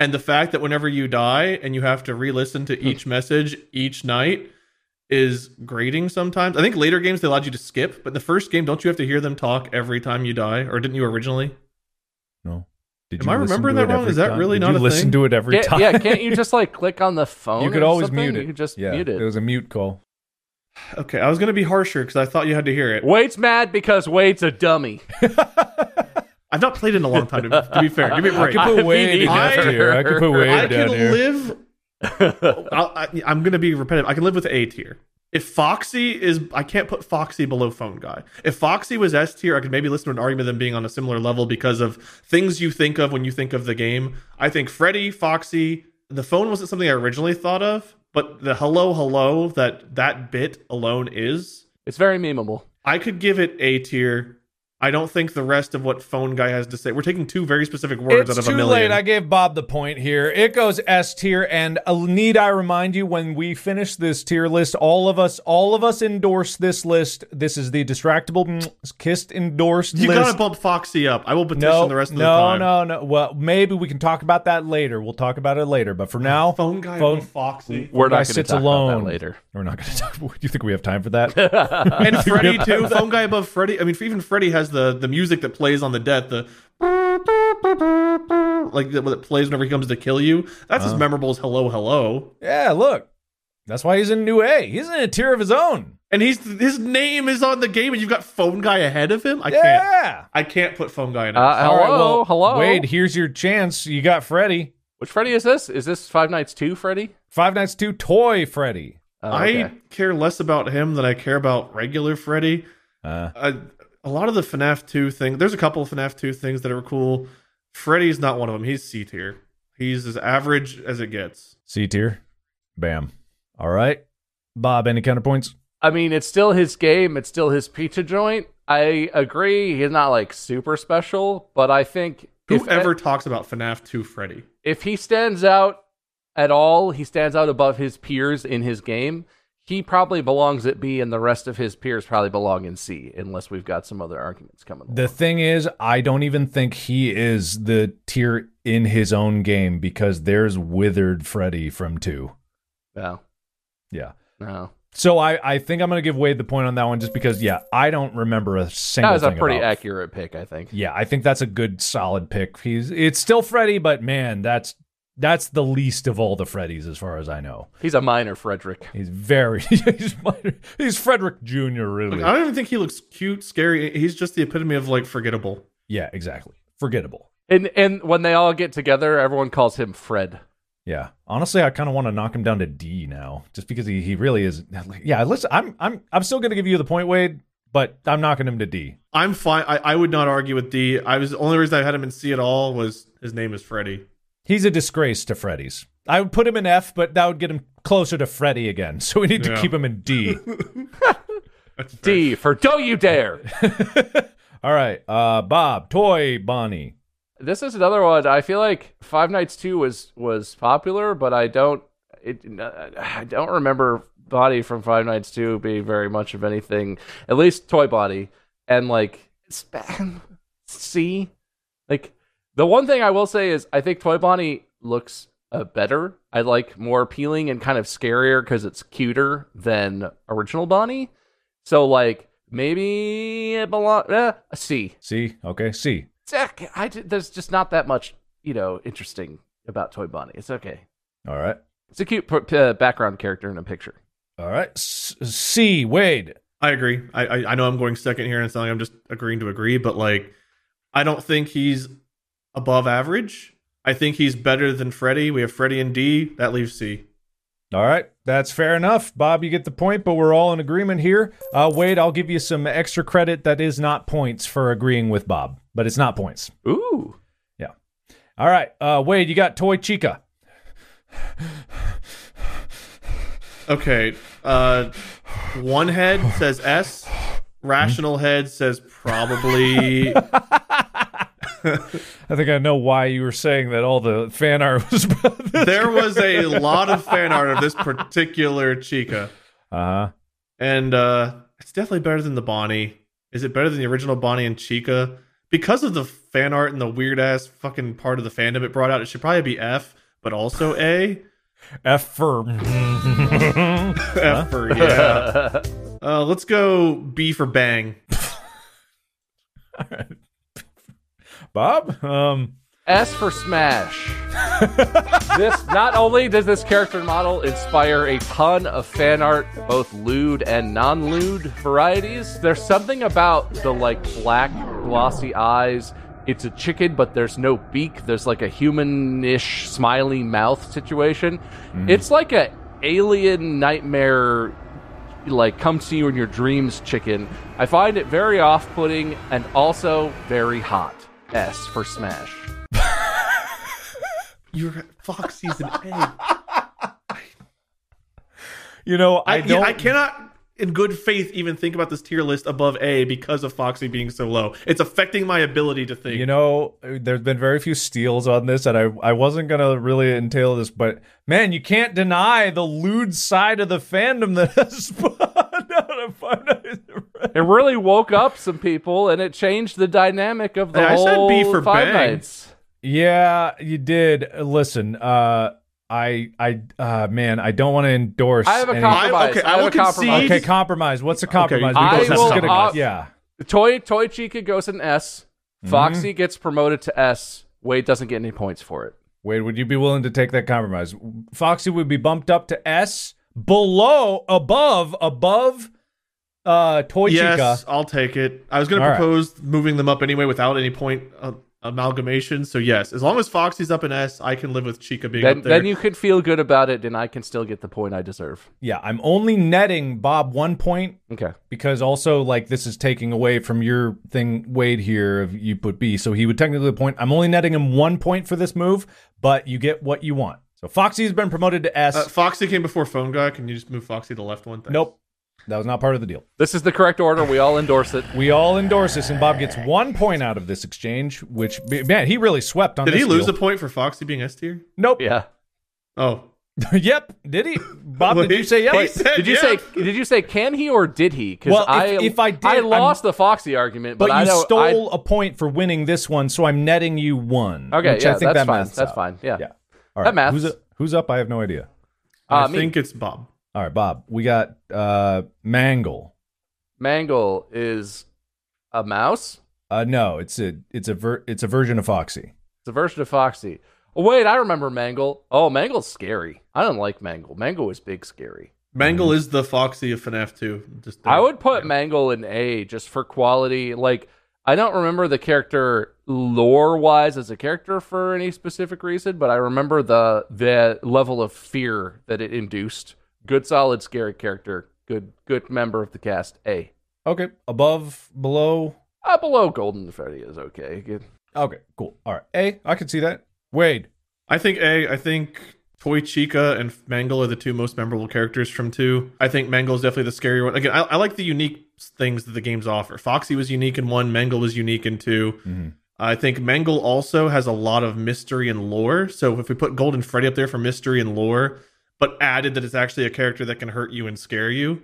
and the fact that whenever you die and you have to re-listen to each message each night is grating sometimes. I think later games they allowed you to skip, but the first game, don't you have to hear them talk every time you die? Or didn't you originally? No. Am I remembering that wrong? Is that really not a thing? Did you listen to it every time? Yeah, can't you just like click on the phone? You could always mute it. You could just mute it. It was a mute call. Okay, I was going to be harsher because I thought you had to hear it. Wade's mad because Wade's a dummy. I've not played in a long time, to be fair. Give me a break. I could put Wade down here. I'm going to be repetitive. I can live with A tier. If Foxy is... I can't put Foxy below Phone Guy. If Foxy was S tier, I could maybe listen to an argument of them being on a similar level because of things you think of when you think of the game. I think Freddy, Foxy... The phone wasn't something I originally thought of. But the hello, that bit alone is... It's very memeable. I could give it A tier. I don't think the rest of what Phone Guy has to say... We're taking two very specific words out of a million. It's too late. I gave Bob the point here. It goes S tier, and need I remind you, when we finish this tier list, all of us endorse this list. This is the Distractible Kissed endorsed list. You gotta bump Foxy up. I will petition the rest of the time. No. Well, maybe we can talk about that later. We'll talk about it later, but for now... Phone Guy and Foxy. We're not going to talk about that later. We're not going to talk... Do you think we have time for that? And Freddy, too. Phone Guy above Freddy. I mean, even Freddy has the music that plays on the death, that plays whenever he comes to kill you. That's as memorable as hello. Yeah, look, that's why he's in new A. He's in a tier of his own, and his name is on the game, and you've got Phone Guy ahead of him. I can't put Phone Guy in. Hello. Wade, here's your chance. You got Freddy. Which Freddy is this? Is this Five Nights 2 Freddy? Five Nights 2 Toy Freddy. Okay. I care less about him than I care about regular Freddy. A lot of the FNAF 2 thing, there's a couple of FNAF 2 things that are cool. Freddy's not one of them. He's C tier. He's as average as it gets. C tier. Bam. All right. Bob, any counterpoints? I mean, it's still his game. It's still his pizza joint. I agree. He's not like super special, but I think... Whoever talks about FNAF 2 Freddy. If he stands out at all, he stands out above his peers in his game. He probably belongs at B, and the rest of his peers probably belong in C, unless we've got some other arguments coming along. The thing is, I don't even think he is the tier in his own game, because there's Withered Freddy from 2. No. Yeah. No. So I think I'm going to give Wade the point on that one, just because, I don't remember a single thing. That was a pretty accurate pick, I think. Yeah, I think that's a good, solid pick. It's still Freddy, but man, that's the least of all the Freddys, as far as I know. He's a minor Frederick. He's minor. He's Frederick Jr., really. Like, I don't even think he looks cute, scary. He's just the epitome of, like, forgettable. Yeah, exactly. Forgettable. And when they all get together, everyone calls him Fred. Yeah. Honestly, I kind of want to knock him down to D now, just because he really is. Yeah, listen, I'm still going to give you the point, Wade, but I'm knocking him to D. I'm fine. I would not argue with D. The only reason I had him in C at all was his name is Freddy. He's a disgrace to Freddy's. I would put him in F, but that would get him closer to Freddy again. So we need to keep him in D. D for Don't You Dare. All right. Bob, Toy Bonnie. This is another one. I feel like Five Nights 2 was popular, but I don't remember Bonnie from Five Nights 2 being very much of anything, at least Toy Bonnie. And like, C? Like... The one thing I will say is I think Toy Bonnie looks better. I like more appealing and kind of scarier because it's cuter than original Bonnie. So like maybe it belongs... C. Okay, C. There's just not that much, interesting about Toy Bonnie. It's okay. All right. It's a cute background character in a picture. All right. C, Wade. I agree. I know I'm going second here, and it's not like I'm just agreeing to agree, but I don't think he's above average. I think he's better than Freddy. We have Freddy and D. That leaves C. All right. That's fair enough. Bob, you get the point, but we're all in agreement here. Wade, I'll give you some extra credit. That is not points for agreeing with Bob, but it's not points. Ooh. Yeah. All right. Wade, you got Toy Chica. Okay. One head says S. Rational head says probably... I think I know why you were saying that all the fan art was about this. There was a lot of fan art of this particular Chica. Uh-huh. And it's definitely better than the Bonnie. Is it better than the original Bonnie and Chica? Because of the fan art and the weird-ass fucking part of the fandom it brought out, it should probably be F, but also A. F for... F for, yeah. Let's go B for bang. All right. Bob? S for smash. This not only does this character model inspire a ton of fan art, both lewd and non-lewd varieties, there's something about the black glossy eyes. It's a chicken, but there's no beak. There's a human-ish smiley mouth situation. Mm. It's like a alien nightmare, come see you in your dreams chicken. I find it very off-putting and also very hot. S for smash. You're Foxy's an A. I cannot in good faith even think about this tier list above A because of Foxy being so low. It's affecting my ability to think. There've been very few steals on this, and I wasn't gonna really entail this, but man, you can't deny the lewd side of the fandom that has spawned out of Five Nights at Freddy's. It really woke up some people, and it changed the dynamic of the whole B for Five Nights. Yeah, you did. Listen, I don't want to endorse. I have a compromise. Okay, compromise. What's a compromise? Okay, Toy Chica goes an S. Foxy gets promoted to S. Wade doesn't get any points for it. Wade, would you be willing to take that compromise? Foxy would be bumped up to S. Above Toy Chica. Yes, I'll take it. I was going to propose moving them up anyway without any point amalgamation. So yes, as long as Foxy's up in S, I can live with Chica being up there. Then you can feel good about it, and I can still get the point I deserve. Yeah, I'm only netting Bob 1 point. Okay. Because also this is taking away from your thing, Wade, here, if you put B. So he would technically point. I'm only netting him 1 point for this move, but you get what you want. So Foxy's been promoted to S. Foxy came before Phone Guy. Can you just move Foxy to the left one? Thanks. Nope. That was not part of the deal. This is the correct order. We all endorse it. We all endorse this, and Bob gets 1 point out of this exchange, which, man, he really swept on this. Did he lose a point for Foxy being S tier? Nope. Yeah. Oh. Yep. Did he? Bob, did you say yep? Did you say can he or did he? Because I lost the Foxy argument, but I know you stole a point for winning this one, so I'm netting you one. Okay, which I think that's fine. That's fine. Yeah. All right. Math. Who's up? I have no idea. I think it's Bob. All right, Bob. We got Mangle. Mangle is a mouse? No, it's a version of Foxy. It's a version of Foxy. Oh, wait, I remember Mangle. Oh, Mangle's scary. I don't like Mangle. Mangle is big scary. Mangle is the Foxy of FNAF 2. I would put Mangle in A just for quality. I don't remember the character lore-wise as a character for any specific reason, but I remember the level of fear that it induced. Good, solid, scary character. Good member of the cast. A. Okay. Above, below? Below Golden Freddy is okay. Good. Okay, cool. All right. A, I can see that. Wade. I think A. I think Toy Chica and Mangle are the two most memorable characters from 2. I think Mangle is definitely the scarier one. Again, I like the unique things that the games offer. Foxy was unique in 1. Mangle was unique in 2. Mm-hmm. I think Mangle also has a lot of mystery and lore. So if we put Golden Freddy up there for mystery and lore, but added that it's actually a character that can hurt you and scare you,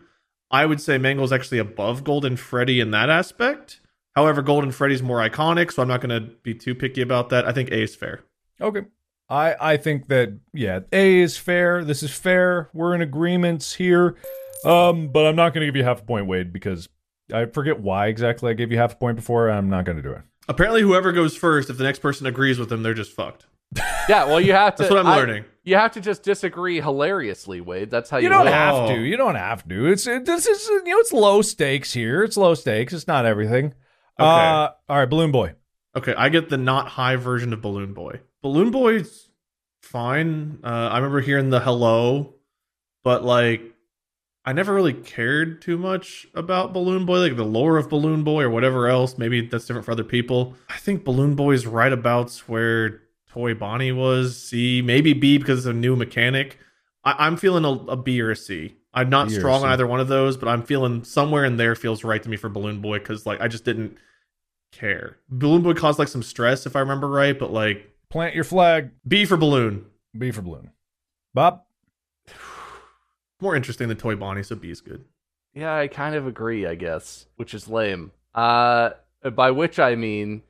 I would say Mangle's actually above Golden Freddy in that aspect. However, Golden Freddy's more iconic, so I'm not going to be too picky about that. I think A is fair. Okay. I think that, yeah, A is fair. This is fair. We're in agreements here. But I'm not going to give you half a point, Wade, because I forget why exactly I gave you half a point before. I'm not going to do it. Apparently, whoever goes first, if the next person agrees with them, they're just fucked. Yeah, well, you have to. That's what I'm learning. You have to just disagree hilariously, Wade. That's how you. You don't have to. You don't have to. This is it's low stakes here. It's low stakes. It's not everything. Okay. All right, Balloon Boy. Okay, I get the not high version of Balloon Boy. Balloon Boy's fine. I remember hearing the hello, but like, I never really cared too much about Balloon Boy, like the lore of Balloon Boy or whatever else. Maybe that's different for other people. I think Balloon Boy's right about where Toy Bonnie was. C, maybe B because it's a new mechanic. I'm feeling a B or a C. I'm not strong on either one of those, but I'm feeling somewhere in there feels right to me for Balloon Boy because like I just didn't care. Balloon Boy caused like some stress if I remember right, but like plant your flag. B for Balloon. B for Balloon. Bob. More interesting than Toy Bonnie, so B is good. Yeah, I kind of agree, I guess, which is lame. By which I mean,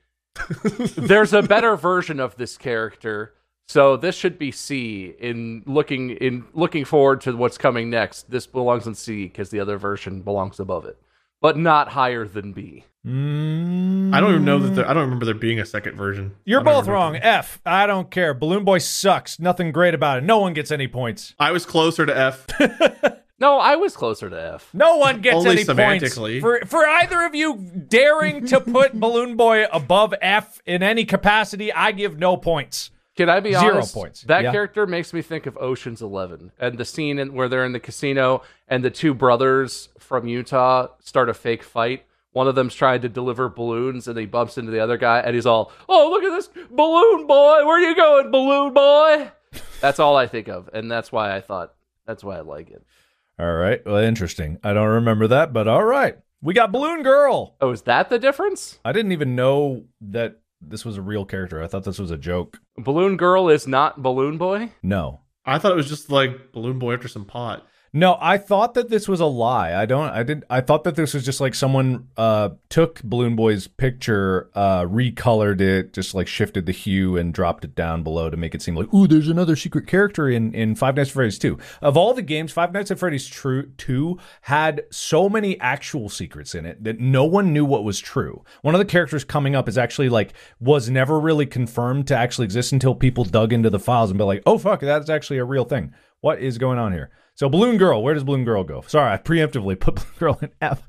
there's a better version of this character, so this should be C. In looking forward to what's coming next, this belongs in C because the other version belongs above it, but not higher than B. I don't even know that. I don't remember there being a second version. You're both wrong. F. I don't care. Balloon Boy sucks. Nothing great about it. No one gets any points. I was closer to F. No, I was closer to F. No one gets only any semantically. Points for either of you daring to put Balloon Boy above F in any capacity. I give no points. Can I be honest? 0 points. That character makes me think of Ocean's 11 and the scene where they're in the casino and the two brothers from Utah start a fake fight. One of them's trying to deliver balloons, and he bumps into the other guy, and he's all, "Oh, look at this Balloon Boy! Where are you going, Balloon Boy?" That's all I think of, and that's why I like it. All right, well, interesting. I don't remember that, but all right. We got Balloon Girl. Oh, is that the difference? I didn't even know that this was a real character. I thought this was a joke. Balloon Girl is not Balloon Boy? No. I thought it was just like Balloon Boy after some pot. No, I thought that this was a lie. I thought that this was just like someone took Balloon Boy's picture, recolored it, just like shifted the hue and dropped it down below to make it seem like, ooh, there's another secret character in Five Nights at Freddy's 2. Of all the games, Five Nights at Freddy's 2 had so many actual secrets in it that no one knew what was true. One of the characters coming up is actually like, was never really confirmed to actually exist until people dug into the files and be like, oh, fuck, that's actually a real thing. What is going on here? So Balloon Girl, where does Balloon Girl go? Sorry, I preemptively put Balloon Girl in F.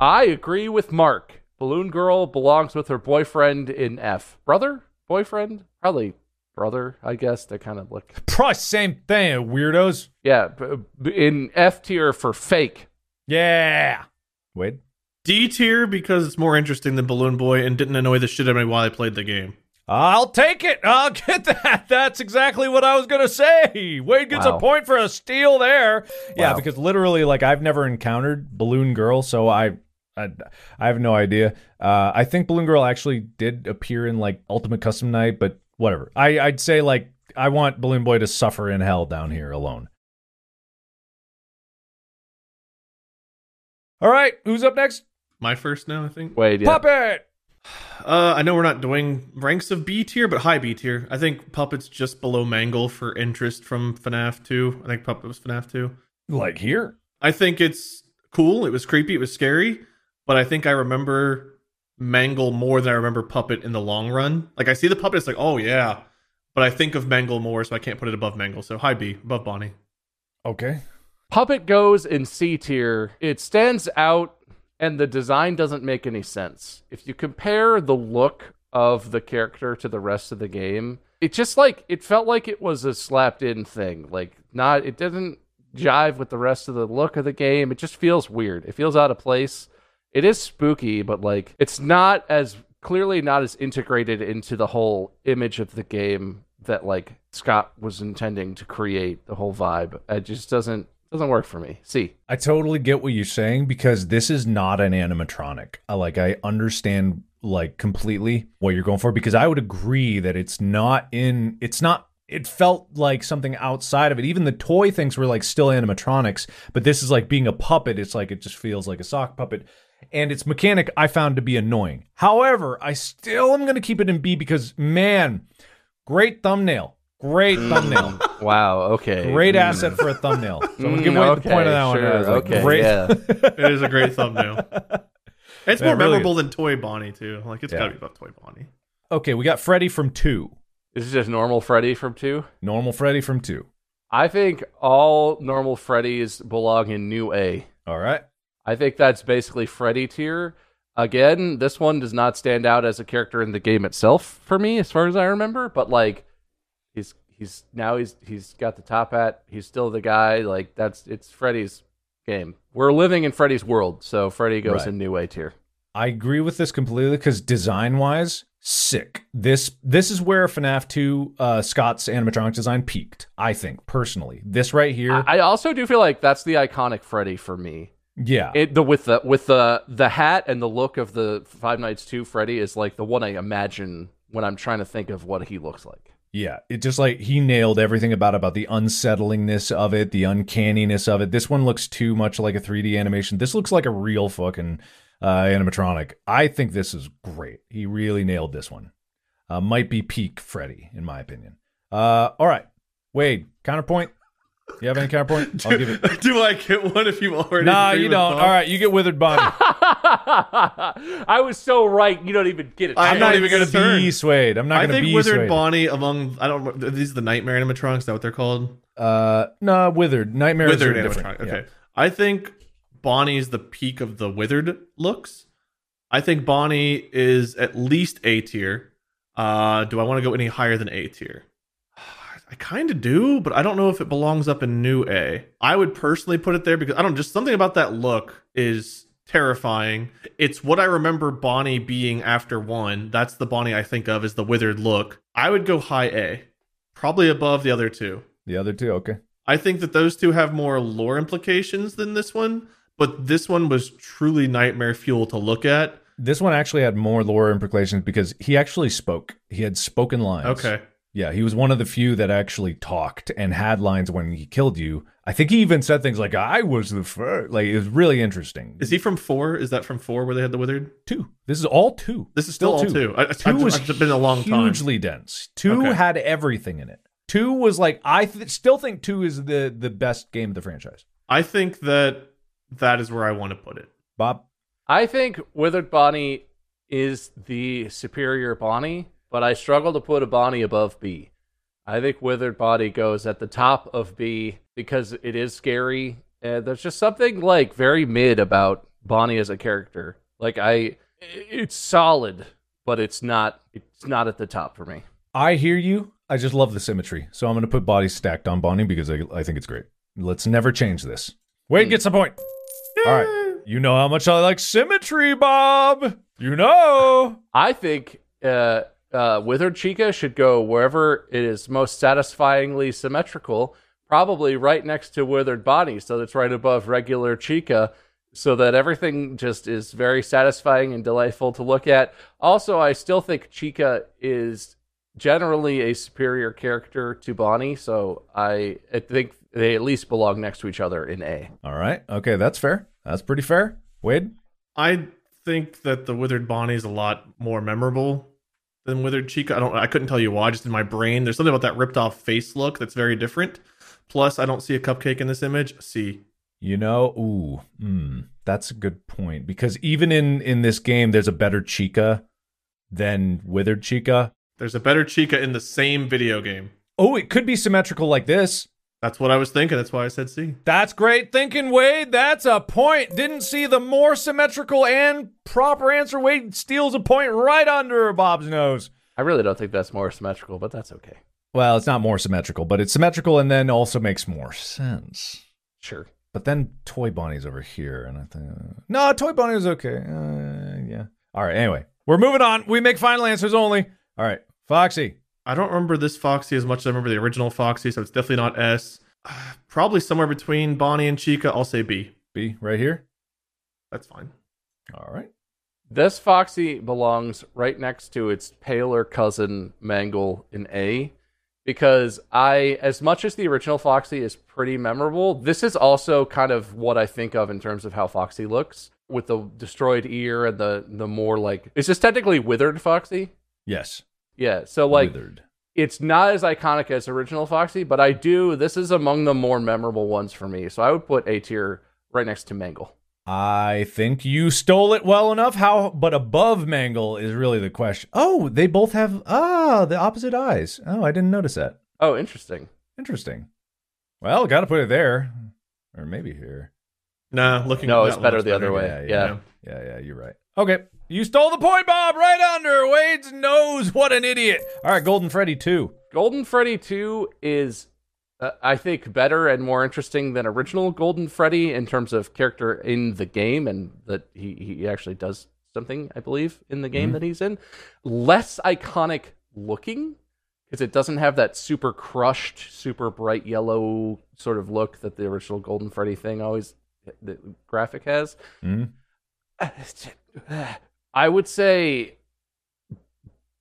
I agree with Mark. Balloon Girl belongs with her boyfriend in F. Brother? Boyfriend? Probably brother, I guess. They kind of look... Probably same thing, weirdos. Yeah, in F tier for fake. Yeah. Wade? D tier because it's more interesting than Balloon Boy and didn't annoy the shit out of me while I played the game. I'll take it. I'll get that. That's exactly what I was going to say. Wade gets a point for a steal there. Wow. Yeah, because literally, like, I've never encountered Balloon Girl, so I have no idea. I think Balloon Girl actually did appear in, like, Ultimate Custom Night, but whatever. I'd say, like, I want Balloon Boy to suffer in hell down here alone. All right, who's up next? My first now, I think. Wade, yeah. Puppet! I know we're not doing ranks of B tier, but high B tier. I think Puppet's just below Mangle for interest from FNAF 2. I think Puppet was FNAF 2. Like here? I think it's cool. It was creepy. It was scary. But I think I remember Mangle more than I remember Puppet in the long run. Like, I see the Puppet, it's like, oh, yeah. But I think of Mangle more, so I can't put it above Mangle. So high B, above Bonnie. Okay. Puppet goes in C tier. It stands out. And the design doesn't make any sense. If you compare the look of the character to the rest of the game, it just like, it felt like it was a slapped in thing. Like not, it doesn't jive with the rest of the look of the game. It just feels weird. It feels out of place. It is spooky, but like, it's not as clearly not as integrated into the whole image of the game that like Scott was intending to create, the whole vibe. It just doesn't work for me. See, I totally get what you're saying because this is not an animatronic. I understand like completely what you're going for because I would agree that it felt like something outside of it. Even the toy things were like still animatronics, but this is like being a puppet. It's like, it just feels like a sock puppet. And its mechanic I found to be annoying. However, I still am going to keep it in B because man, great thumbnail. Great thumbnail. Wow, okay. Great asset for a thumbnail. So I'm going to give away the point of that one. Great. Yeah. It is a great thumbnail. It's more memorable than Toy Bonnie, too. Like, it's gotta be about Toy Bonnie. Okay, we got Freddy from 2. This is just normal Freddy from 2? Normal Freddy from 2. I think all normal Freddys belong in New A. All right. I think that's basically Freddy tier. Again, this one does not stand out as a character in the game itself for me, as far as I remember. But, like, he's got the top hat. He's still the guy. Like, it's Freddy's game. We're living in Freddy's world, so Freddy goes in New A tier. I agree with this completely because design-wise, sick. This is where FNAF 2 Scott's animatronic design peaked, I think, personally. This right here. I also do feel like that's the iconic Freddy for me. Yeah. With the hat and the look of the Five Nights 2 Freddy is like the one I imagine when I'm trying to think of what he looks like. Yeah, it just like he nailed everything about the unsettlingness of it, the uncanniness of it. This one looks too much like a 3D animation. This looks like a real fucking animatronic. I think this is great. He really nailed this one. Might be peak Freddy, in my opinion. All right, Wade, counterpoint. You have any counterpoint? I'll give it. Do I get one if you already? Nah, you don't. All right, you get Withered Bonnie. I was so right. You don't even get it. I'm not even going to be swayed. I'm not going to be Withered swayed. Bonnie among are these the Nightmare animatronics? Is that what they're called? No, Withered Nightmare. Withered animatronic. Different. Okay, yeah. I think Bonnie's the peak of the Withered looks. I think Bonnie is at least A tier. Do I want to go any higher than A tier? I kind of do, but I don't know if it belongs up in New A. I would personally put it there because I don't just something about that look is terrifying. It's what I remember Bonnie being after 1. That's the Bonnie I think of as the withered look. I would go high A, probably above the other two. The other two, okay. I think that those two have more lore implications than this one, but this one was truly nightmare fuel to look at. This one actually had more lore implications because he actually spoke. He had spoken lines. Okay. Yeah, he was one of the few that actually talked and had lines when he killed you. I think he even said things like, I was the first. Like, it was really interesting. Is he from 4? Is that from 4 where they had the withered? 2. This is all 2. This is still all 2. 2 was been a long time. Hugely dense. 2 had everything in it. 2 was like, I still think 2 is the best game of the franchise. I think that is where I want to put it. Bob? I think Withered Bonnie is the superior Bonnie. But I struggle to put a Bonnie above B. I think Withered Bonnie goes at the top of B because it is scary. And there's just something like very mid about Bonnie as a character. Like it's solid, but it's not at the top for me. I hear you. I just love the symmetry. So I'm going to put Body stacked on Bonnie because I think it's great. Let's never change this. Wade gets the point. All right. You know how much I like symmetry, Bob. You know. I think... Withered Chica should go wherever it is most satisfyingly symmetrical, probably right next to Withered Bonnie, so that's right above regular Chica, so that everything just is very satisfying and delightful to look at. Also, I still think Chica is generally a superior character to Bonnie, so I think they at least belong next to each other in A. All right. Okay, that's fair. That's pretty fair. Wade? I think that the Withered Bonnie is a lot more memorable than Withered Chica. I couldn't tell you why. Just in my brain, there's something about that ripped off face look that's very different. Plus, I don't see a cupcake in this image. See, you know, that's a good point because even in this game, there's a better Chica than Withered Chica. There's a better Chica in the same video game. Oh, it could be symmetrical like this. That's what I was thinking. That's why I said C. That's great thinking, Wade. That's a point. Didn't see the more symmetrical and proper answer. Wade steals a point right under Bob's nose. I really don't think that's more symmetrical, but that's okay. Well, it's not more symmetrical, but it's symmetrical and then also makes more sense. Sure. But then Toy Bonnie's over here, and I think... No, Toy Bonnie was okay. Yeah. All right, anyway. We're moving on. We make final answers only. All right, Foxy. I don't remember this Foxy as much as I remember the original Foxy, so it's definitely not S. Probably somewhere between Bonnie and Chica, I'll say B. B, right here? That's fine. All right. This Foxy belongs right next to its paler cousin, Mangle, in A, because as much as the original Foxy is pretty memorable, this is also kind of what I think of in terms of how Foxy looks, with the destroyed ear and the more like... Is this technically Withered Foxy? Yes. Yeah, so like Withered. It's not as iconic as original Foxy, but this is among the more memorable ones for me. So I would put A tier right next to Mangle. I think you stole it well enough. How, but above Mangle is really the question. Oh, they both have, the opposite eyes. Oh, I didn't notice that. Oh, interesting. Interesting. Well, gotta put it there. Or maybe here. Nah, looking no, it's better the other way. Yeah, you're right. Okay. You stole the point, Bob, right under Wade's nose. What an idiot. All right, Golden Freddy 2. Golden Freddy 2 is, I think, better and more interesting than original Golden Freddy in terms of character in the game, and that he actually does something, I believe, in the game that he's in. Less iconic looking, because it doesn't have that super crushed, super bright yellow sort of look that the original Golden Freddy thing always, the graphic has. I would say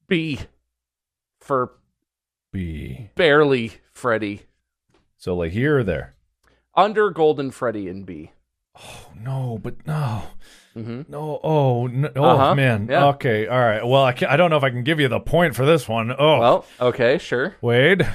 B for B. Barely Freddy. So like here or there? Under Golden Freddy and B. Oh, no, but no. No, oh, no, oh man. Yeah. Okay, all right. Well, I don't know if I can give you the point for this one. Oh. Well, okay, sure. Wade,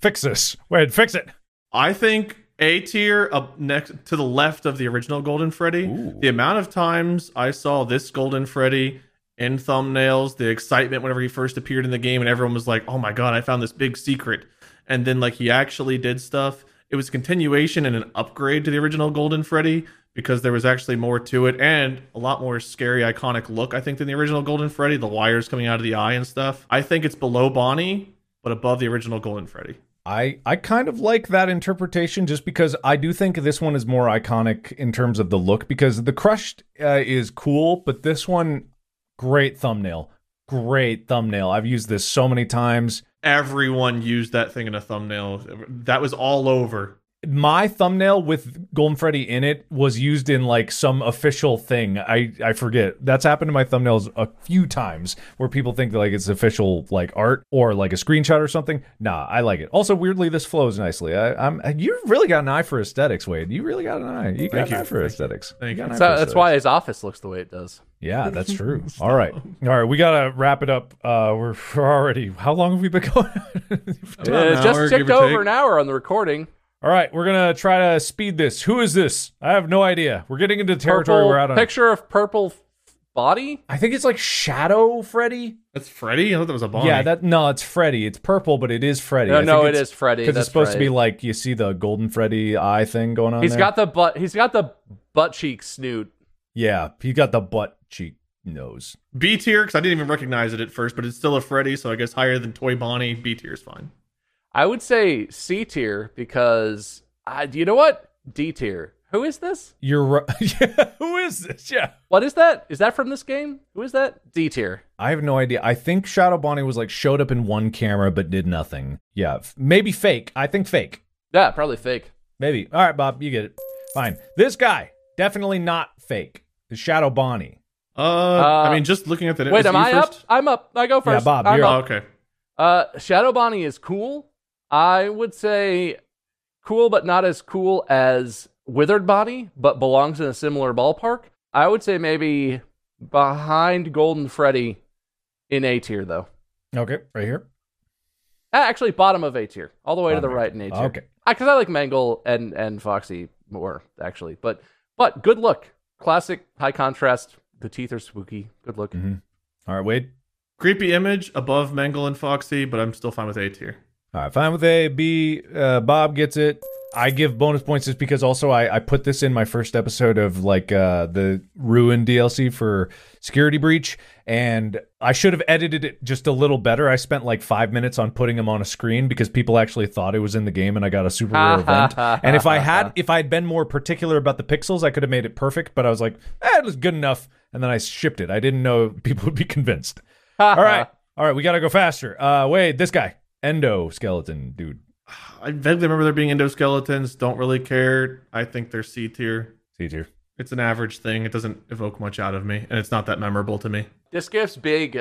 fix this. Wade, fix it. I think A tier, up next to the left of the original Golden Freddy. Ooh. The amount of times I saw this Golden Freddy in thumbnails, the excitement whenever he first appeared in the game, and everyone was like, oh my god, I found this big secret. And then like he actually did stuff. It was a continuation and an upgrade to the original Golden Freddy, because there was actually more to it and a lot more scary, iconic look, I think, than the original Golden Freddy. The wires coming out of the eye and stuff. I think it's below Bonnie, but above the original Golden Freddy. I kind of like that interpretation, just because I do think this one is more iconic in terms of the look, because the crushed is cool, but this one, great thumbnail. Great thumbnail. I've used this so many times. Everyone used that thing in a thumbnail. That was all over. My thumbnail with Golden Freddy in it was used in like some official thing. I forget. That's happened to my thumbnails a few times where people think that, like, it's official like art or like a screenshot or something. Nah, I like it. Also, weirdly, this flows nicely. You really got an eye for aesthetics, Wade. You really got an eye. You got an eye for aesthetics. That's why his office looks the way it does. Yeah, that's true. All right, we gotta wrap it up. We're already. How long have we been going? Just ticked over an hour on the recording. All right, we're going to try to speed this. Who is this? I have no idea. We're getting into territory we're out on. Picture of purple body? I think it's like Shadow Freddy. That's Freddy? I thought that was a Bonnie. Yeah, no, it's Freddy. It's purple, but it is Freddy. No, it is Freddy. Because it's supposed to be like, you see the Golden Freddy eye thing going on there? He's got the butt cheek snoot. Yeah, he got the butt cheek nose. B tier, because I didn't even recognize it at first, but it's still a Freddy, so I guess higher than Toy Bonnie. B tier is fine. I would say C tier because, you know what? D tier. Who is this? You're right. Yeah, who is this? Yeah. What is that? Is that from this game? Who is that? D tier. I have no idea. I think Shadow Bonnie was like showed up in one camera but did nothing. Yeah, maybe fake. I think fake. Yeah, probably fake. Maybe. All right, Bob, you get it. Fine. This guy, definitely not fake. It's Shadow Bonnie. I mean, just looking at that. Wait, am I first? Up? I'm up. I go first. Yeah, Bob, you're up. Oh, okay. Shadow Bonnie is cool. I would say cool, but not as cool as Withered Body, but belongs in a similar ballpark. I would say maybe behind Golden Freddy in A tier, though. Okay, right here. Actually, bottom of A tier, all the way to the right in A tier. Okay, because I like Mangle and Foxy more, actually. But good look, classic, high contrast. The teeth are spooky. Good look. All right, Wade. Creepy image above Mangle and Foxy, but I'm still fine with A tier. All right, fine with A, B, Bob gets it. I give bonus points just because also I put this in my first episode of like the Ruin DLC for Security Breach, and I should have edited it just a little better. I spent like 5 minutes on putting him on a screen because people actually thought it was in the game and I got a super rare event. And if I'd been more particular about the pixels, I could have made it perfect, but I was like, it was good enough. And then I shipped it. I didn't know people would be convinced. All right, we got to go faster. Wade, this guy. Endoskeleton, dude. I vaguely remember there being endoskeletons. Don't really care. I think they're C tier. C tier. It's an average thing. It doesn't evoke much out of me, and it's not that memorable to me. This gives big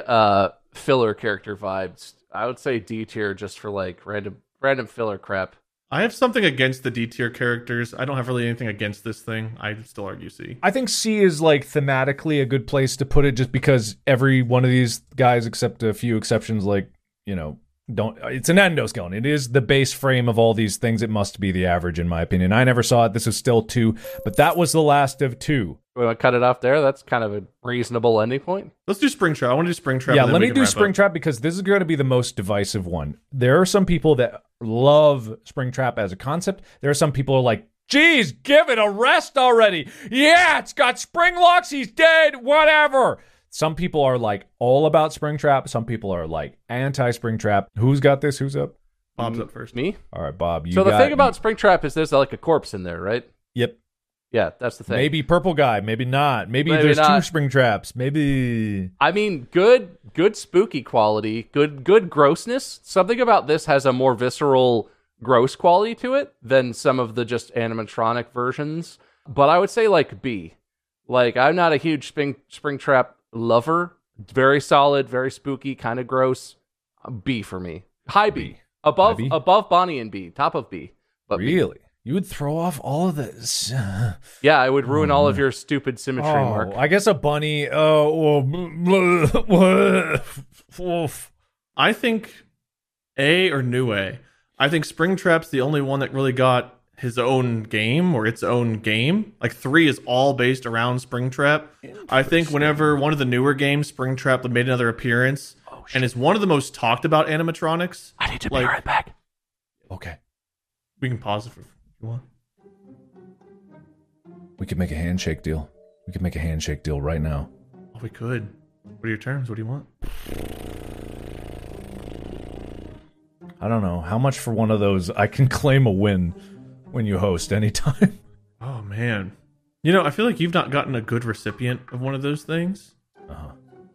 filler character vibes. I would say D tier just for like random filler crap. I have something against the D tier characters. I don't have really anything against this thing. I still argue C. I think C is like thematically a good place to put it, just because every one of these guys, except a few exceptions, like, you know, don't. It's an endoskelet. It is the base frame of all these things. It must be the average, in my opinion. I never saw it. This is still 2, but that was the last of 2. We want to cut it off there. That's kind of a reasonable ending point. Let's do Springtrap. I want to do Springtrap. Yeah, let me do Springtrap because this is going to be the most divisive one. There are some people that love Springtrap as a concept. There are some people who are like, "Geez, give it a rest already. Yeah, it's got spring locks. He's dead. Whatever." Some people are like all about Springtrap. Some people are like anti-Springtrap. Who's got this? Who's up? Bob's up first. Me? All right, Bob. You so the thing about Springtrap is there's like a corpse in there, right? Yep. Yeah, that's the thing. Maybe purple guy. Maybe not. Maybe there's not. 2 Springtraps. Maybe. I mean, good spooky quality. Good grossness. Something about this has a more visceral, gross quality to it than some of the just animatronic versions. But I would say like B. Like, I'm not a huge Springtrap lover. Very solid, very spooky, kind of gross. B for me. High B. Above Bonnie and B. Top of B. But really? B. You would throw off all of this. Yeah, I would ruin all of your stupid symmetry, Mark. I guess a bunny. I think A or New A. I think Springtrap's the only one that really got his own game or its own game. Like 3 is all based around Springtrap. I think whenever one of the newer games, Springtrap, made another appearance, and is one of the most talked about animatronics. I need to be right back. Okay, we can pause it if you want. We could make a handshake deal. We could make a handshake deal right now. Oh, we could. What are your terms? What do you want? I don't know. How much for one of those? I can claim a win when you host anytime. Oh, man. You know, I feel like you've not gotten a good recipient of one of those things. Uh-huh.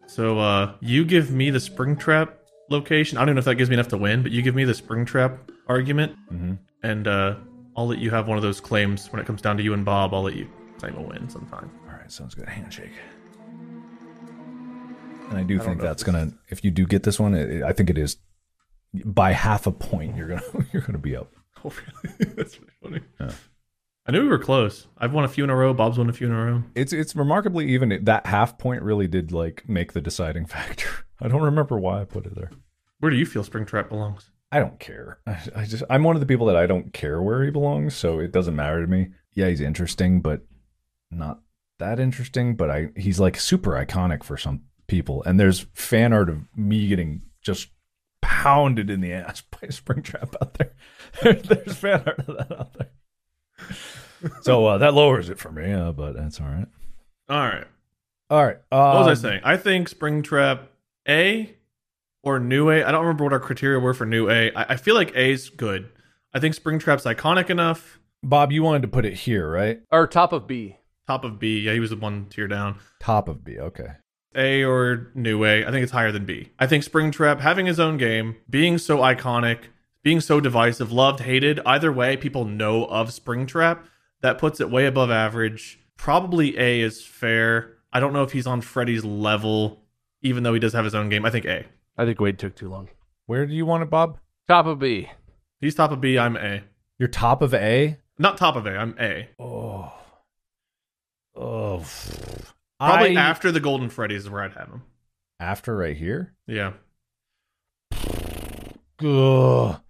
So you give me the Springtrap location. I don't even know if that gives me enough to win, but you give me the Springtrap argument. Mm-hmm. And I'll let you have one of those claims. When it comes down to you and Bob, I'll let you claim a win sometime. All right. Sounds good. Handshake. And I think that's going to, if you do get this one, I think it is. By half a point, you're gonna be up. Oh, really? That's pretty funny. Yeah. I knew we were close. I've won a few in a row. Bob's won a few in a row. It's remarkably even. That half point really did like make the deciding factor. I don't remember why I put it there. Where do you feel Springtrap belongs? I don't care. I'm one of the people that I don't care where he belongs, so it doesn't matter to me. Yeah, he's interesting, but not that interesting. But he's like super iconic for some people, and there's fan art of me getting just pounded in the ass by Springtrap out there. There's fan art of that out there. So that lowers it for me, but that's all right. All right. What was I saying? I think Springtrap A or New A. I don't remember what our criteria were for New A. I feel like A's good. I think Springtrap's iconic enough. Bob, you wanted to put it here, right? Or top of B. Top of B. Yeah, he was one tier down. Top of B. Okay. A or New A, I think it's higher than B. I think Springtrap, having his own game, being so iconic, being so divisive, loved, hated, either way, people know of Springtrap. That puts it way above average. Probably A is fair. I don't know if he's on Freddy's level, even though he does have his own game. I think A. I think Wade took too long. Where do you want it, Bob? Top of B. He's top of B, I'm A. You're top of A? Not top of A, I'm A. Oh. Probably after the Golden Freddy's is where I'd have him. After right here? Yeah. Ugh.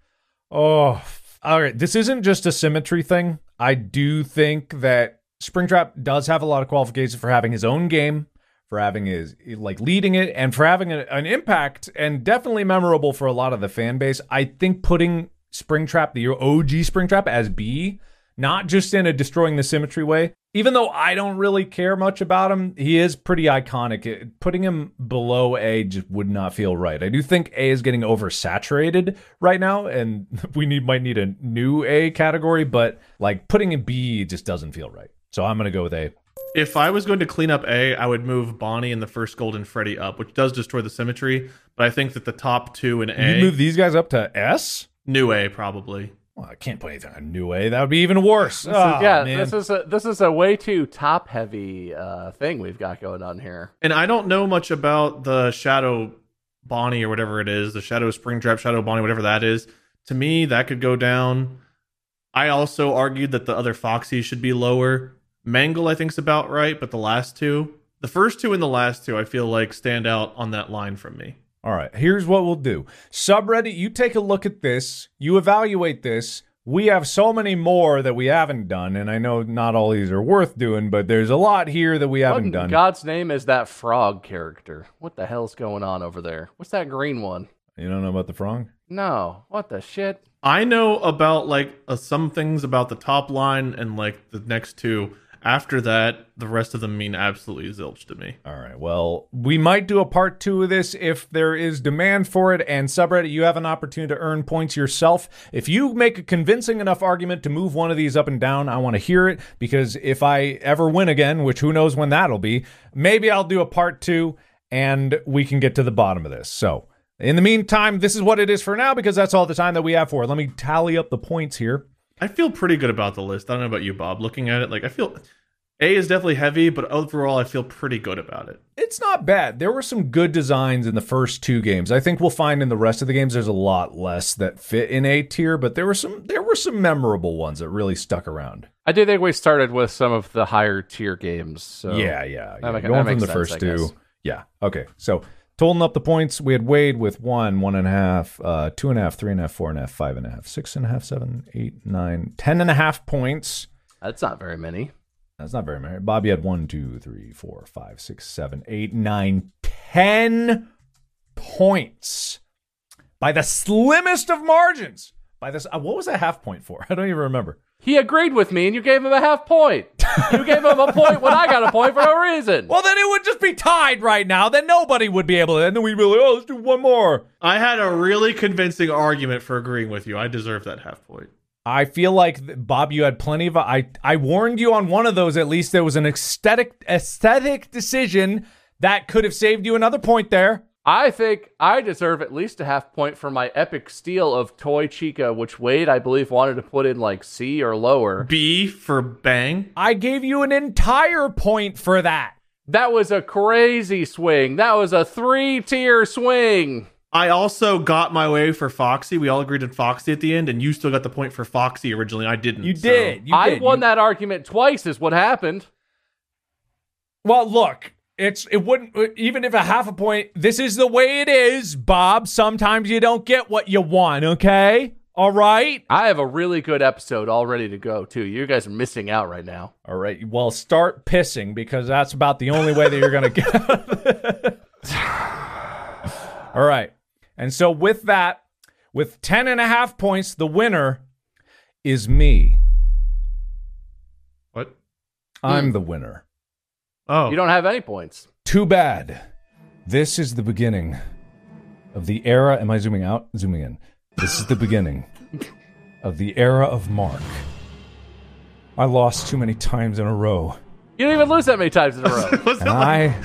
Oh. All right. This isn't just a symmetry thing. I do think that Springtrap does have a lot of qualifications for having his own game, for having his, like, leading it, and for having an impact, and definitely memorable for a lot of the fan base. I think putting Springtrap, the OG Springtrap, as B, not just in a destroying the symmetry way, even though I don't really care much about him, he is pretty iconic. Putting him below A just would not feel right. I do think A is getting oversaturated right now, and we might need a new A category, but like putting in B just doesn't feel right. So I'm going to go with A. If I was going to clean up A, I would move Bonnie and the first Golden Freddy up, which does destroy the symmetry, but I think that the top 2 in A... You'd move these guys up to S? New A, probably. Well, I can't put anything on New A. That would be even worse. This is a way too top-heavy thing we've got going on here. And I don't know much about the Shadow Bonnie or whatever it is, the Shadow Springtrap, Shadow Bonnie, whatever that is. To me, that could go down. I also argued that the other Foxy should be lower. Mangle, I think, is about right, but the last two, the first two and the last two, I feel like stand out on that line from me. All right, here's what we'll do. Subreddit, you take a look at this. You evaluate this. We have so many more that we haven't done, and I know not all these are worth doing, but there's a lot here that we haven't done. What in God's name is that frog character? What the hell's going on over there? What's that green one? You don't know about the frog? No. What the shit? I know about, like, some things about the top line and, like, the next two. After that, the rest of them mean absolutely zilch to me. All right, well, we might do a part two of this if there is demand for it. And subreddit, you have an opportunity to earn points yourself. If you make a convincing enough argument to move one of these up and down, I want to hear it. Because if I ever win again, which who knows when that'll be, maybe I'll do a part two and we can get to the bottom of this. So in the meantime, this is what it is for now because that's all the time that we have for it. Let me tally up the points here. I feel pretty good about the list. I don't know about you, Bob. Looking at it, like, I feel A is definitely heavy, but overall I feel pretty good about it. It's not bad. There were some good designs in the first two games. I think we'll find in the rest of the games there's a lot less that fit in A tier, but there were some memorable ones that really stuck around. I do think we started with some of the higher tier games. So yeah. Going from the first two. Yeah. Okay. So totaling up the points, we had Wade with 1, 1.5, 2.5, 3.5, 4.5, 5.5, 6.5, 7, 8, 9, 10.5 points. That's not very many. That's not very many. Bob, you had 1, 2, 3, 4, 5, 6, 7, 8, 9, 10 points. By the slimmest of margins. What was that half point for? I don't even remember. He agreed with me, and you gave him a half point. You gave him a point when I got a point for no reason. Well, then it would just be tied right now. Then nobody would be able to. And then we'd be like, oh, let's do one more. I had a really convincing argument for agreeing with you. I deserve that half point. I feel like, Bob, you had plenty of... I warned you on one of those, at least. There was an aesthetic decision that could have saved you another point there. I think I deserve at least a half point for my epic steal of Toy Chica, which Wade, I believe, wanted to put in like C or lower. B for bang. I gave you an entire point for that. That was a crazy swing. That was a 3-tier swing. I also got my way for Foxy. We all agreed on Foxy at the end, and you still got the point for Foxy originally. I didn't. You did. I won that argument twice is what happened. Well, look. It wouldn't, even if a half a point, this is the way it is, Bob. Sometimes you don't get what you want, okay? All right? I have a really good episode all ready to go, too. You guys are missing out right now. All right. Well, start pissing, because that's about the only way that you're going to get out of it. All right. And so with that, with 10.5 points, the winner is me. What? I'm the winner. Oh. You don't have any points. Too bad. This is the beginning of the era. Am I zooming out? Zooming in. This is the beginning of the era of Mark. I lost too many times in a row. You didn't even lose that many times in a row. I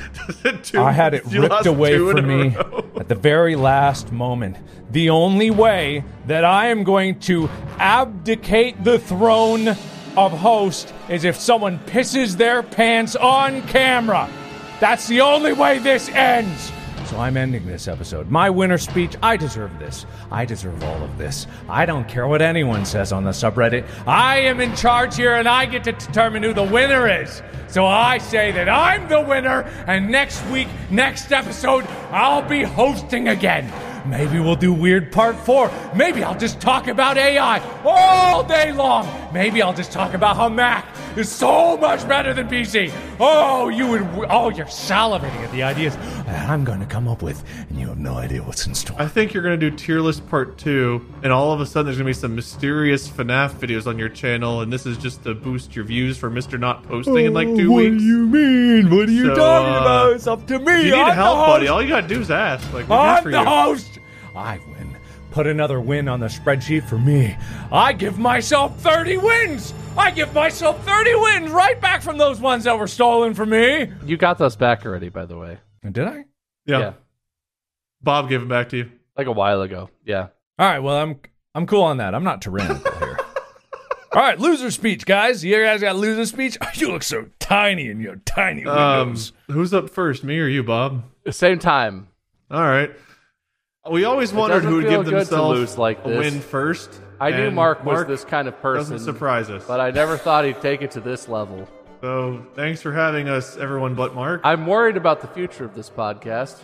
had it ripped away from me at the very last moment. The only way that I am going to abdicate the throne of host is if someone pisses their pants on camera. That's the only way this ends. So I'm ending this episode. My winner speech, I deserve this. I deserve all of this. I don't care what anyone says on the subreddit. I am in charge here and I get to determine who the winner is. So I say that I'm the winner and next week, next episode, I'll be hosting again. Maybe we'll do weird part 4. Maybe I'll just talk about AI all day long. Maybe I'll just talk about how Mac is so much better than PC. You're salivating at the ideas that I'm going to come up with, and you have no idea what's in store. I think you're going to do Tier List part 2, and all of a sudden there's going to be some mysterious FNAF videos on your channel, and this is just to boost your views for Mr. Not Posting in like 2 weeks. What do you mean? What are you talking about? It's up to me. If you need help, buddy, all you got to do is ask. Like, we're here for you. Host. I win. Put another win on the spreadsheet for me. I give myself 30 wins. right back from those ones that were stolen from me. You got those back already, by the way. Did I? Yeah. Bob gave it back to you. Like a while ago. Yeah. All right. Well, I'm cool on that. I'm not tyrannical here. All right. Loser speech, guys. You guys got loser speech? You look so tiny in your tiny windows. Who's up first, me or you, Bob? Same time. All right. We always wondered who would give themselves like a win first. I knew Mark was this kind of person. Doesn't surprise us. But I never thought he'd take it to this level. So thanks for having us, everyone but Mark. I'm worried about the future of this podcast.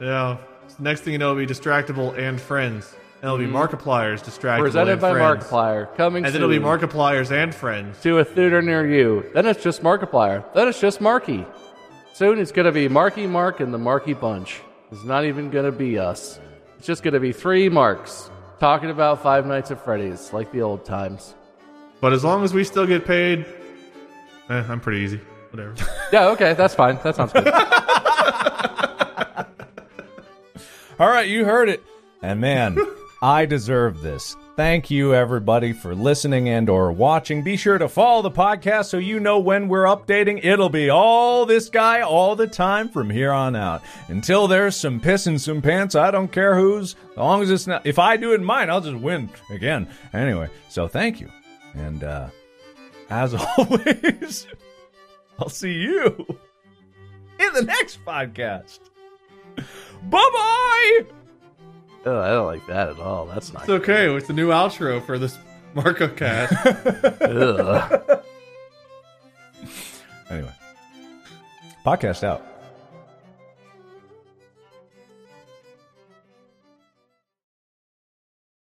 Yeah. Next thing you know, it'll be Distractable and Friends. And it'll be Markiplier's Distractable presented by Friends. Markiplier. Coming and soon. And it'll be Markiplier's and Friends. To a theater near you. Then it's just Markiplier. Then it's just Marky. Soon it's going to be Marky Mark and the Marky Bunch. It's not even going to be us. It's just going to be three Marks talking about Five Nights at Freddy's like the old times. But as long as we still get paid, I'm pretty easy. Whatever. Yeah, okay. That's fine. That sounds good. All right. You heard it. And man... I deserve this. Thank you, everybody, for listening and or watching. Be sure to follow the podcast so you know when we're updating. It'll be all this guy all the time from here on out. Until there's some piss in some pants, I don't care whose. As long as it's not... If I do it in mine, I'll just win again. Anyway, so thank you. And as always, I'll see you in the next podcast. Bye-bye! Oh, I don't like that at all. That's not good. It's okay. It's the new outro for this Marco cast. Anyway. Podcast out.